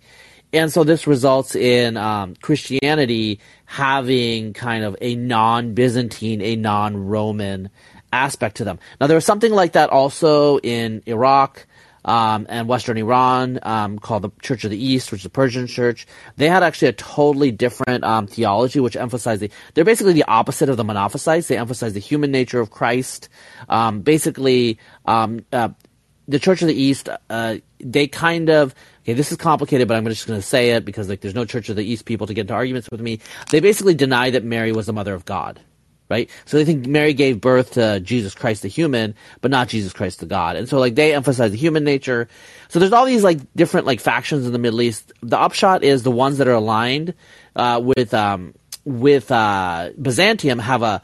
And so this results in Christianity having kind of a non-Byzantine, a non-Roman aspect to them. Now, there was something like that also in Iraq and Western Iran called the Church of the East, which is the Persian Church. They had actually a totally different theology, which emphasized they're basically the opposite of the Monophysites. They emphasize the human nature of Christ. The Church of the East, they kind of – okay, this is complicated, but I'm just going to say it because like there's no Church of the East people to get into arguments with me. They basically deny that Mary was the mother of God. Right? So they think Mary gave birth to Jesus Christ the human, but not Jesus Christ the God. And so, they emphasize the human nature. So there's all these, different, factions in the Middle East. The upshot is the ones that are aligned with Byzantium have a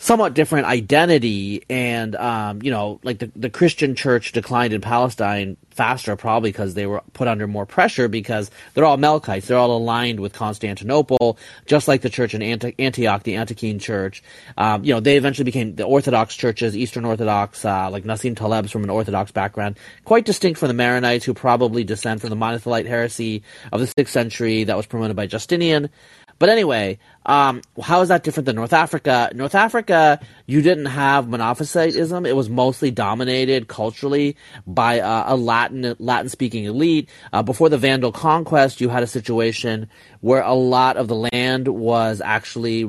somewhat different identity. And, the Christian church declined in Palestine faster probably because they were put under more pressure because they're all Melkites. They're all aligned with Constantinople, just like the church in Antioch, the Antiochene church. They eventually became the Orthodox churches, Eastern Orthodox, like Nassim Taleb's from an Orthodox background, quite distinct from the Maronites who probably descend from the Monothelite heresy of the 6th century that was promoted by Justinian. But anyway, how is that different than North Africa? North Africa, you didn't have Monophysitism. It was mostly dominated culturally by a Latin-speaking elite. Before the Vandal conquest, you had a situation where a lot of the land was actually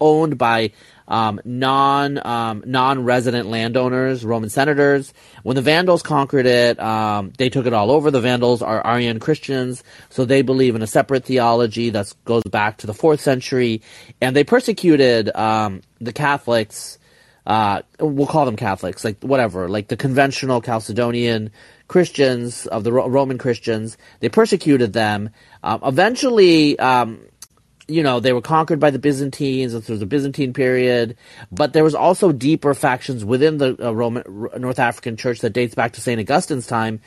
owned by non-resident landowners, Roman senators. When the Vandals conquered it, they took it all over. The Vandals are Arian Christians, so they believe in a separate theology that goes back to the 4th century, and they persecuted the Catholics. We'll call them Catholics, the conventional Chalcedonian Christians of the Roman Christians. They persecuted them. Eventually, they were conquered by the Byzantines, and so there was a Byzantine period, but there was also deeper factions within the North African church that dates back to St. Augustine's time,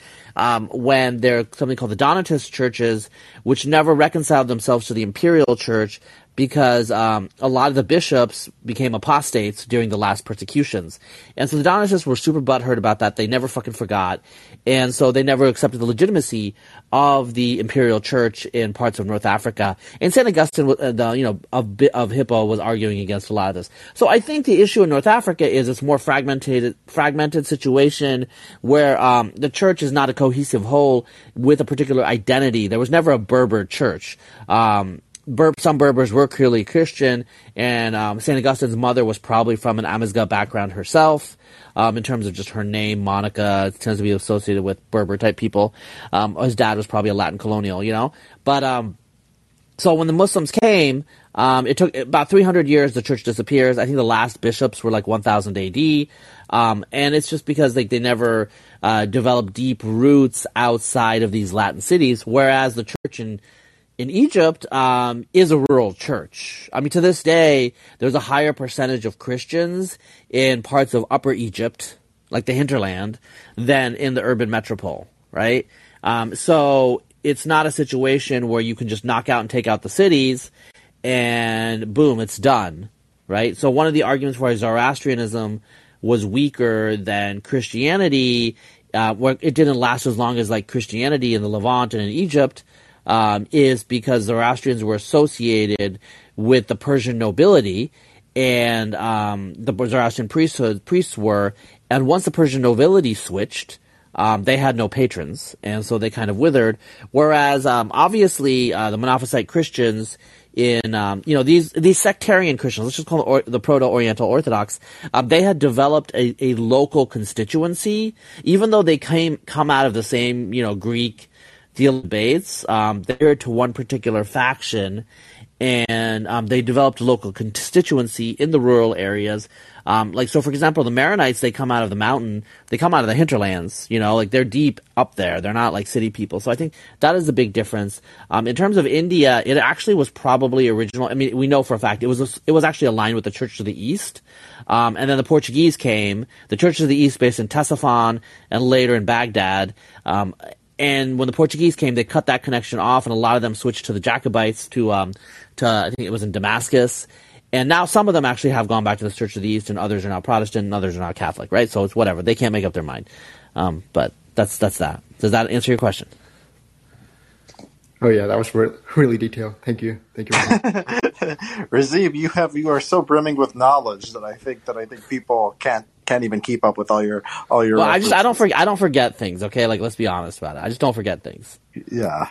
when there are something called the Donatist churches, which never reconciled themselves to the imperial church because a lot of the bishops became apostates during the last persecutions. And so the Donatists were super butthurt about that. They never fucking forgot. And so they never accepted the legitimacy of the imperial church in parts of North Africa. And St. Augustine, of Hippo, was arguing against a lot of this. So I think the issue in North Africa is it's more fragmented situation where the church is not a cohesive whole with a particular identity. There was never a Berber church. Some Berbers were clearly Christian, and St. Augustine's mother was probably from an Amazigh background herself, in terms of just her name, Monica, tends to be associated with Berber-type people. His dad was probably a Latin colonial, But so when the Muslims came, it took about 300 years, the church disappears. I think the last bishops were like 1000 AD. And it's just because they never developed deep roots outside of these Latin cities, whereas the church in Egypt is a rural church. I mean, to this day, there's a higher percentage of Christians in parts of Upper Egypt, like the hinterland, than in the urban metropole, right? So it's not a situation where you can just knock out and take out the cities and boom, it's done, right? So one of the arguments why Zoroastrianism was weaker than Christianity, where it didn't last as long as like Christianity in the Levant and in Egypt, is because Zoroastrians were associated with the Persian nobility, and the Zoroastrian priests were. And once the Persian nobility switched, they had no patrons, and so they kind of withered. Whereas, obviously, the Monophysite Christians in these sectarian Christians, let's just call them the Proto-Oriental Orthodox, they had developed a local constituency, even though they come out of the same Greek debates. They adhered to one particular faction, and they developed a local constituency in the rural areas. So for example, the Maronites, they come out of the mountain, they come out of the hinterlands, they're deep up there. They're not like city people. So I think that is the big difference. In terms of India, it actually was probably original. I mean, we know for a fact it was actually aligned with the Church of the East. And then the Portuguese came, the Church of the East based in Ctesiphon and later in Baghdad. And when the Portuguese came, they cut that connection off, and a lot of them switched to the Jacobites to I think it was in Damascus. And now some of them actually have gone back to the Church of the East, and others are now Protestant, and others are now Catholic, right? So it's whatever. They can't make up their mind. But that's that. Does that answer your question? Oh, yeah, that was really detailed. Thank you. Thank you. Razib, you are so brimming with knowledge that I think people can't even keep up with all your. Well, I don't forget things. Okay, let's be honest about it. I just don't forget things. Yeah.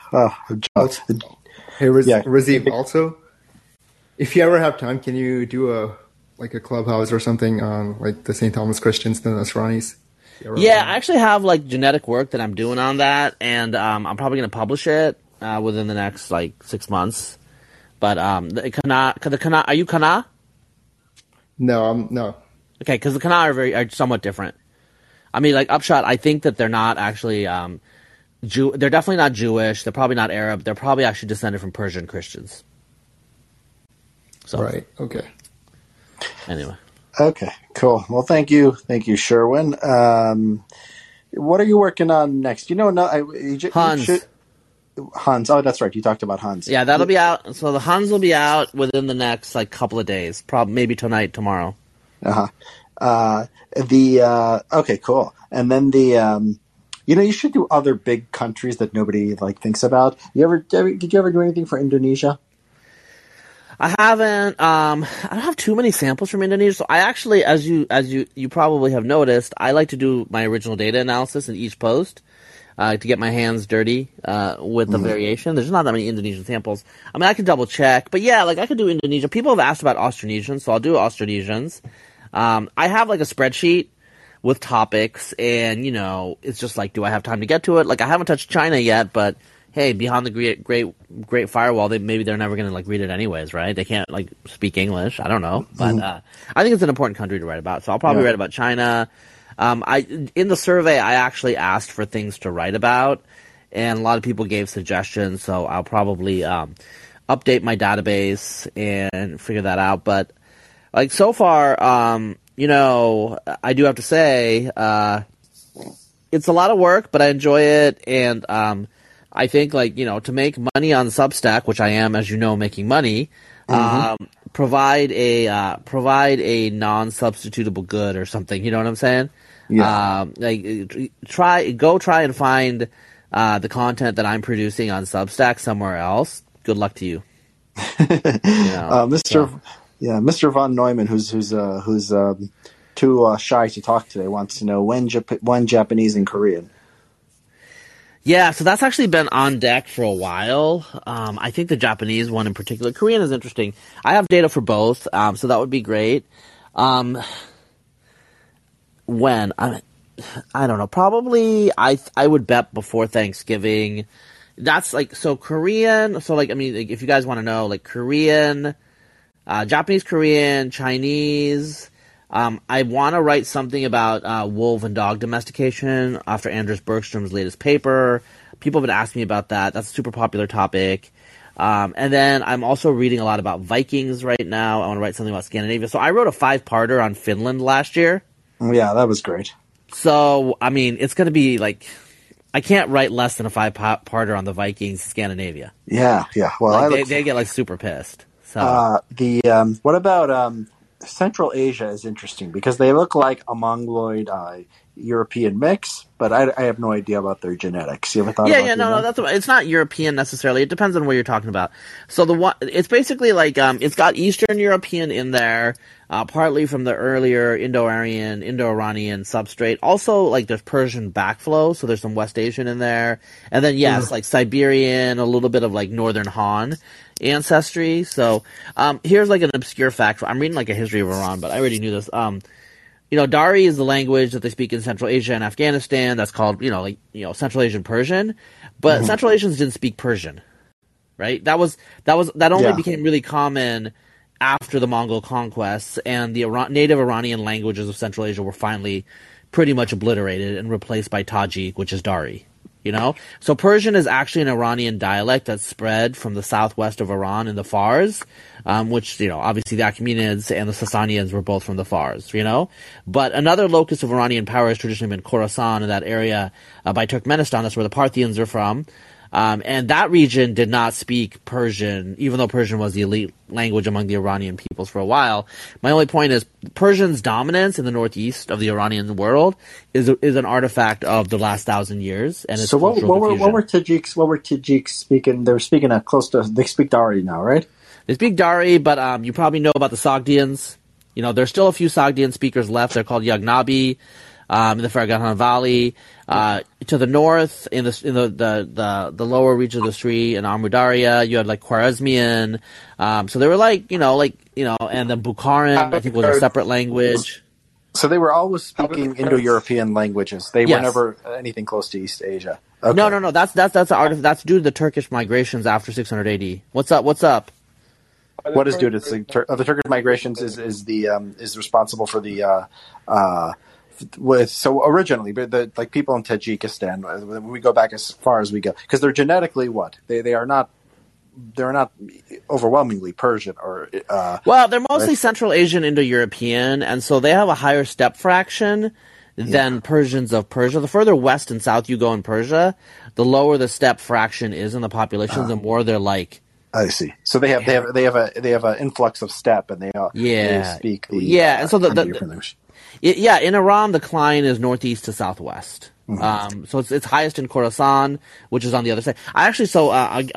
Hey, Razib. Also, if you ever have time, can you do a clubhouse or something on the St. Thomas Christians and the Nasranis? Yeah, I actually have genetic work that I'm doing on that, and I'm probably going to publish it within the next 6 months. But the Kana, are you Kana? No, I'm no. Okay, because the Kana are somewhat different. I mean, upshot, I think that they're not actually they're definitely not Jewish. They're probably not Arab. They're probably actually descended from Persian Christians. So. Right. Okay. Anyway. Okay. Cool. Well, thank you, Sherwin. What are you working on next? Hans. Oh, that's right. You talked about Hans. Yeah, that'll be out. So the Hans will be out within the next couple of days, probably maybe tonight, tomorrow. Okay, cool. And then you should do other big countries that nobody thinks about. Did you ever do anything for Indonesia? I haven't. I don't have too many samples from Indonesia. So I actually, as you probably have noticed, I like to do my original data analysis in each post to get my hands dirty with the variation. There's not that many Indonesian samples. I mean, I can double check, but yeah, I could do Indonesia. People have asked about Austronesians, so I'll do Austronesians. I have a spreadsheet with topics, and it's just do I have time to get to it? I haven't touched China yet, but hey, behind the great firewall, they're never going to read it anyways, right? They can't speak English. I don't know, but I think it's an important country to write about, so I'll probably write about China. In the survey, I actually asked for things to write about, and a lot of people gave suggestions, so I'll probably update my database and figure that out, but. So far, I do have to say, it's a lot of work, but I enjoy it, and I think, to make money on Substack, which I am, as you know, making money, provide a non-substitutable good or something. You know what I'm saying? Yeah. Try and find the content that I'm producing on Substack somewhere else. Good luck to you. Mr. Von Neumann, who's too shy to talk today, wants to know when Japanese and Korean. Yeah, so that's actually been on deck for a while. I think the Japanese one in particular. Korean is interesting. I have data for both, so that would be great. When? I don't know. Probably, I would bet before Thanksgiving. That's like, so Korean, so like, I mean, like, if you guys want to know, like Korean, Japanese, Korean, Chinese. I want to write something about wolf and dog domestication after Anders Bergstrom's latest paper. People have been asking me about that. That's a super popular topic. And then I'm also reading a lot about Vikings right now. I want to write something about Scandinavia. So I wrote a 5-parter on Finland last year. Yeah, that was great. So, I mean, it's going to be like, I can't write less than a 5-parter on the Vikings, Scandinavia. Yeah. Well, like, they get like super pissed. So what about Central Asia is interesting because they look like a Mongoloid European mix, but I have no idea about their genetics. You ever thought about that? No, it's not European necessarily. It depends on what you're talking about. So it's basically like it's got Eastern European in there, partly from the earlier Indo-Aryan, Indo-Iranian substrate. Also, like there's Persian backflow, so there's some West Asian in there, and then like Siberian, a little bit of like Northern Han ancestry. So here's like an obscure fact. I'm reading like a history of Iran, but I already knew this. Dari is the language that they speak in Central Asia and Afghanistan. That's called Central Asian Persian. But Central Asians didn't speak Persian, right? That only became really common after the Mongol conquests, and the native Iranian languages of Central Asia were finally pretty much obliterated and replaced by Tajik, which is Dari. So Persian is actually an Iranian dialect that spread from the southwest of Iran in the Fars, which, obviously the Achaemenids and the Sasanians were both from the Fars, But another locus of Iranian power has traditionally been Khorasan, in that area by Turkmenistan. That's where the Parthians are from. And that region did not speak Persian, even though Persian was the elite language among the Iranian peoples for a while. My only point is Persian's dominance in the northeast of the Iranian world is an artifact of the last 1,000 years. And it's so what were Tajiks? What were Tajiks speaking? They were speaking they speak Dari now, right? They speak Dari, but you probably know about the Sogdians. There's still a few Sogdian speakers left. They're called Yagnabi. In the Ferghana Valley, to the north, in the lower region of the Sri and Amru Darya, you had like Khwarezmian. So they were and then Bukharan, I think, was a separate language. So they were always speaking Indo-European languages. They were never anything close to East Asia. Okay. No. That's an artifact. That's due to the Turkish migrations after 600 AD. What's up? What is due to the Turkish migrations is responsible for the. Originally, but people in Tajikistan, we go back as far as we go, because they're genetically what they're not overwhelmingly Persian or they're mostly Central Asian, Indo-European, and so they have a higher step fraction than Persians of Persia. The further west and south you go in Persia, the lower the step fraction is in the population, the more they're like. I see. So they have an influx of step, and they speak and so the different language. In Iran, the cline is northeast to southwest. So it's highest in Khorasan, which is on the other side. I'll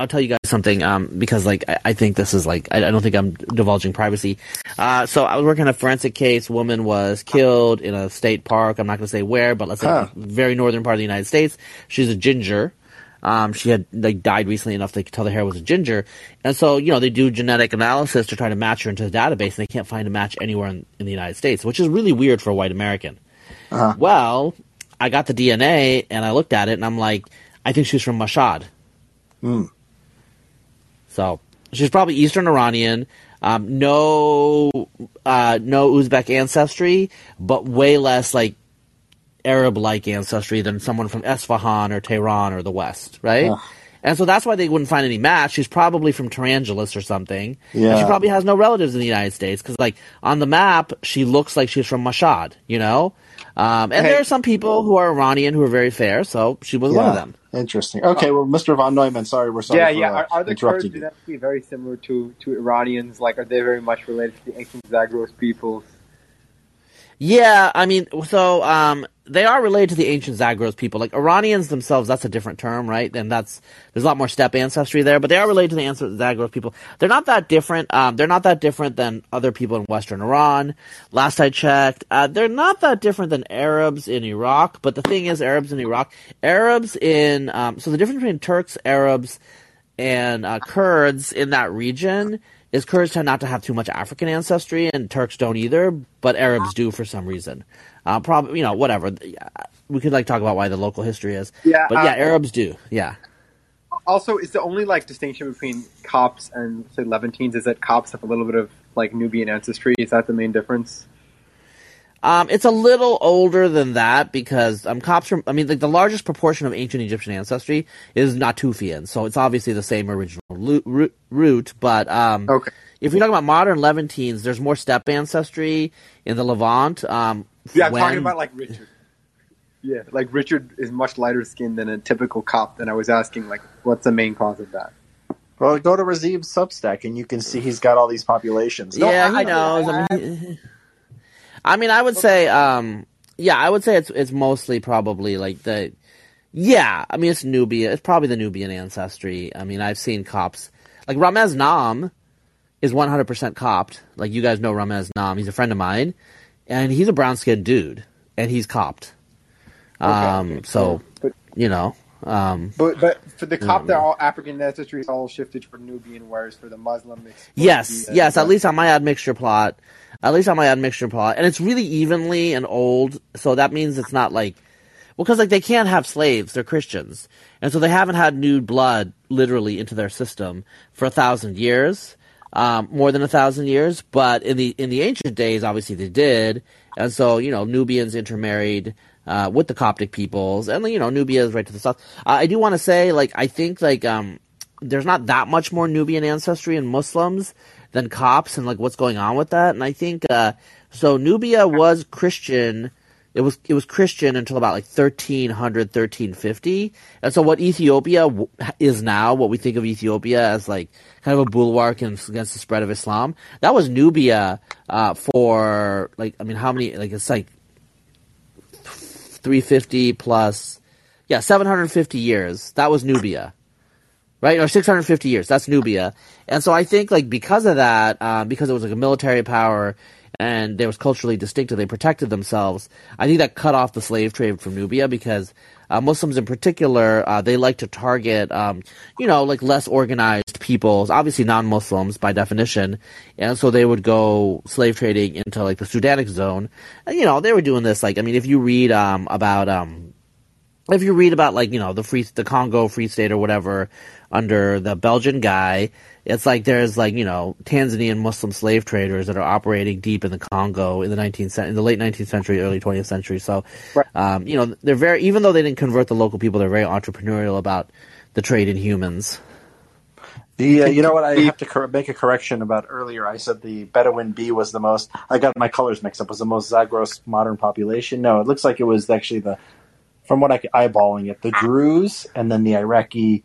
tell you guys something, because I think this is I don't think I'm divulging privacy. So I was working on a forensic case. Woman was killed in a state park. I'm not going to say where, but let's say very northern part of the United States. She's a ginger. She had died recently enough they could tell the hair was a ginger, and so they do genetic analysis to try to match her into the database, and they can't find a match anywhere in the United States, which is really weird for a white American. Well, I got the DNA and I looked at it and I'm like, I think she's from Mashhad. So she's probably Eastern Iranian, no Uzbek ancestry, but way less Arab-like ancestry than someone from Esfahan or Tehran or the West, right? And so that's why they wouldn't find any match. She's probably from Tarangelis or something. Yeah. And she probably has no relatives in the United States because, like, on the map, she looks like she's from Mashhad, you know? And there are some people who are Iranian who are very fair, so she was one of them. Interesting. Okay, well, Mr. von Neumann, sorry for Are the Kurds do that be very similar to Iranians? Like, are they very much related to the ancient Zagros peoples? Yeah, I mean, so they are related to the ancient Zagros people. Like, Iranians themselves, that's a different term, right? And there's a lot more steppe ancestry there, but they are related to the Zagros people. They're not that different. They're not that different than other people in Western Iran. Last I checked, they're not that different than Arabs in Iraq, but the thing is, so the difference between Turks, Arabs, and Kurds in that region is Kurds tend not to have too much African ancestry, and Turks don't either, but Arabs do for some reason. Probably, you know, whatever. We could, like, talk about why the local history is. Yeah, but, Arabs do, yeah. Also, is the only, like, distinction between Copts and, say, Levantines is that Copts have a little bit of, like, Nubian ancestry? Is that the main difference? It's a little older than that because the largest proportion of ancient Egyptian ancestry is Natufian, so it's obviously the same original root. But if you're talking about modern Levantines, there's more steppe ancestry in the Levant. I'm talking about like Richard. Yeah, like Richard is much lighter skinned than a typical Copt, and I was asking like, what's the main cause of that? Well, go to Razib's Substack, and you can see he's got all these populations. I know. I mean, I would say, it's mostly probably like it's Nubia. It's probably the Nubian ancestry. I mean, I've seen Copts. Like, Ramez Nam is 100% Copt. Like, you guys know Ramez Nam. He's a friend of mine. And he's a brown-skinned dude. And he's Copt. But for the Copt, they're all African ancestry is all shifted toward Nubian, whereas for the Muslim... Yes, at least on my admixture plot... and it's really evenly and old, so that means it's not like... Well, because, like, they can't have slaves. They're Christians. And so they haven't had new blood, literally, into their system for 1,000 years, more than 1,000 years. But in the ancient days, obviously, they did. And so, you know, Nubians intermarried with the Coptic peoples. And, you know, Nubia is right to the south. I do want to say, like, I think, like, there's not that much more Nubian ancestry in Muslims than Copts, and like what's going on with that. And I think so Nubia was Christian. It was Christian until about like 1300, 1350. And so what Ethiopia is now, what we think of Ethiopia as like kind of a bulwark against the spread of Islam, that was Nubia for like, I mean, how many, like it's like 350 plus, 750 years. That was Nubia. Right? Or 650 years. That's Nubia. And so I think, like, because of that, because it was, like, a military power and they was culturally distinctive, they protected themselves, I think that cut off the slave trade from Nubia because Muslims in particular, they like to target, like, less organized peoples, obviously non-Muslims by definition, and so they would go slave trading into, like, the Sudanic zone. And, you know, they were doing this, like, I mean, if you read the Congo Free State or whatever under the Belgian guy, it's like there's like, you know, Tanzanian Muslim slave traders that are operating deep in the Congo in the late 19th century, early 20th century. So, they're very, even though they didn't convert the local people, they're very entrepreneurial about the trade in humans. You know what? I have to make a correction about earlier. I said the Bedouin Bee was the most. I got my colors mixed up. Was the most Zagros modern population? No, it looks like it was actually from what I could, eyeballing it, the Druze and then the Iraqi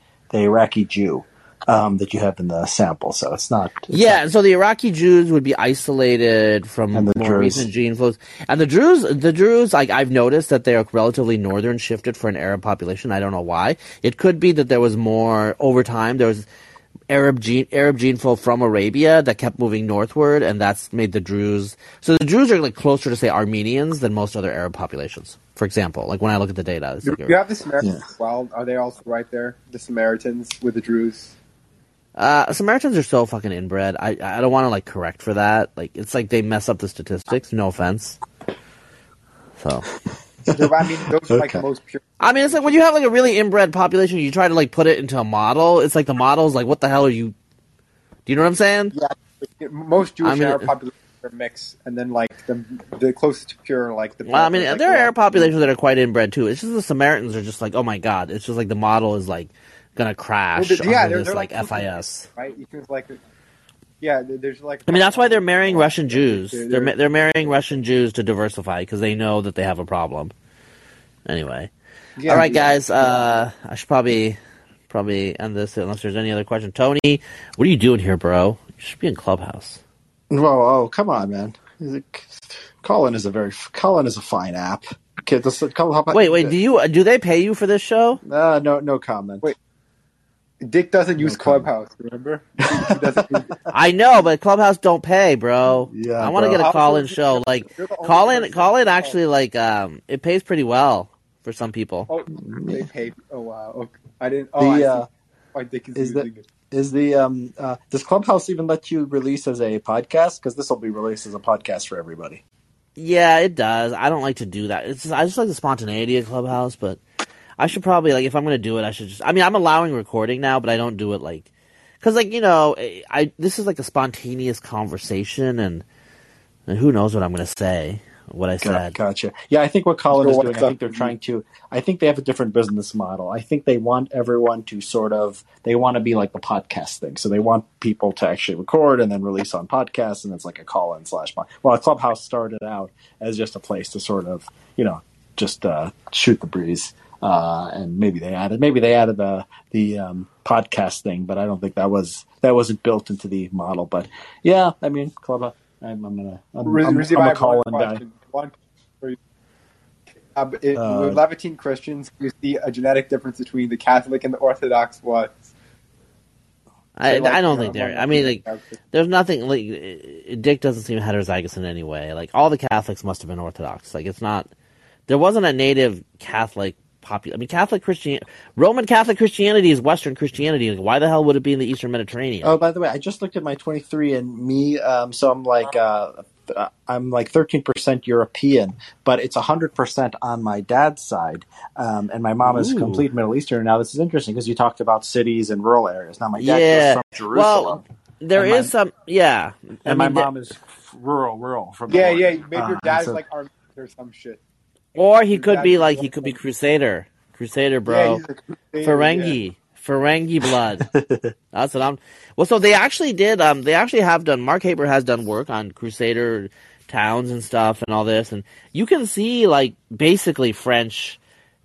Jew that you have in the sample. So it's not. And so the Iraqi Jews would be isolated from recent gene flows, and the Druze. Like, I've noticed that they are relatively northern shifted for an Arab population. I don't know why. It could be that there was more over time. There was Arab gene flow from Arabia that kept moving northward, and that's made the Druze. So the Druze are like closer to, say, Armenians than most other Arab populations. For example, like when I look at the data, it's like, you have the Samaritans as well. Are they also right there? The Samaritans with the Druze. Samaritans are so fucking inbred. I don't want to like correct for that. Like, it's like they mess up the statistics. No offense. So. I mean, those are like the most pure. I mean, it's like when you have like a really inbred population, you try to like put it into a model. It's like the model's like, what the hell are you? Do you know what I'm saying? Yeah, most Jewish Arab populations are mixed, and then like the closest to pure, like the. Well, I mean, like, there are Arab populations that are quite inbred too. It's just the Samaritans are just like, oh my god! It's just like the model is like gonna crash. Well, yeah, they're like FIS, right? You can like, yeah, there's like. I mean, that's why they're marrying Russian Jews. They're marrying Russian Jews to diversify because they know that they have a problem. Anyway, yeah, all right, guys. I should probably end this unless there's any other question. Tony, what are you doing here, bro? You should be in Clubhouse. Whoa, come on, man. Colin is a fine app. Okay, wait. Do they pay you for this show? No comment. Wait, Dick doesn't use Clubhouse. Remember? He doesn't use it. I know, but Clubhouse don't pay, bro. Yeah, I want to get a call-in show. Like call-in actually like it pays pretty well for some people. Oh, they pay. Oh wow. Okay. I didn't. Oh, I see. Dick is using it. Is the does Clubhouse even let you release as a podcast? Because this will be released as a podcast for everybody. Yeah, it does. I don't like to do that. I just like the spontaneity of Clubhouse. But I should probably if I'm going to do it, I should just. I mean, I'm allowing recording now, but I don't do it because this is like a spontaneous conversation, and who knows what I'm going to say. What I said. Gotcha. Yeah, I think what Colin is doing, I think they're trying to – I think they have a different business model. I think they want everyone to sort of – they want to be like the podcast thing. So they want people to actually record and then release on podcasts, and it's like a call-in / – well, Clubhouse started out as just a place to sort of, just shoot the breeze. And maybe they added the podcast thing, but I don't think that wasn't built into the model. But, yeah, I mean, Clubhouse – I'm a call-in guy. Levantine Christians, you see a genetic difference between the Catholic and the Orthodox ones. I don't think there. I mean, there's nothing. Dick doesn't seem heterozygous in any way. All the Catholics must have been Orthodox. It's not. There wasn't a native Catholic population. I mean, Roman Catholic Christianity is Western Christianity. Why the hell would it be in the Eastern Mediterranean? Oh, by the way, I just looked at my 23andMe, so I'm 13% European, but it's 100% on my dad's side, and my mom is complete Middle Eastern. Now, this is interesting because you talked about cities and rural areas. Now, my dad is from Jerusalem. Well, my mom is rural from. Yeah, yeah. Maybe your dad's like Armenian or some shit. Or he could be Crusader. Crusader, bro. Yeah, Ferengi. Yeah. Ferengi blood. That's what I'm... Well, so they actually did... they actually have done... Mark Haber has done work on Crusader towns and stuff and all this. And you can see, basically French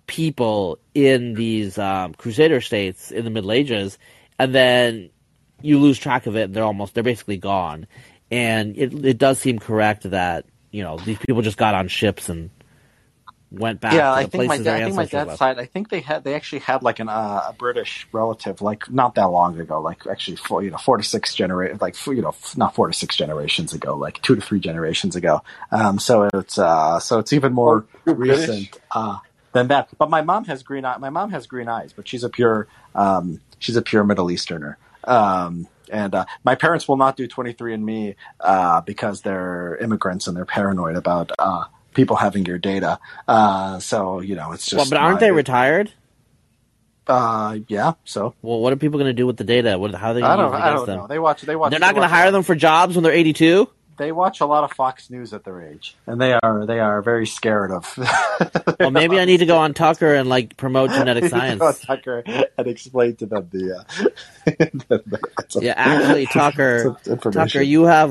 people in these Crusader states in the Middle Ages. And then you lose track of it. And they're basically gone. And it does seem correct that, these people just got on ships and... went back. Yeah, I think my dad's side. I think they actually had a British relative not that long ago, actually 4 to 6 generations, 4 to 6 generations ago, 2 to 3 generations ago. So it's even more recent than that. But my mom has green eyes. But she's a pure Middle Easterner. And my parents will not do 23andMe because they're immigrants and they're paranoid about. People having your data. It's just... Well, but aren't they retired? Yeah, so... Well, what are people going to do with the data? How are they going to use them? I don't know. They watch. They're not going to hire them for jobs when they're 82? They watch a lot of Fox News at their age. And they are very scared of... Well, maybe I need to go on Tucker and, promote genetic science. Go on Tucker and explain to them yeah, actually, Tucker, you have,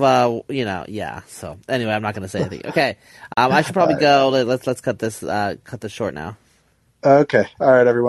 yeah. So, anyway, I'm not going to say anything. Okay. I should probably go. Let's cut this short now. Okay. All right, everyone.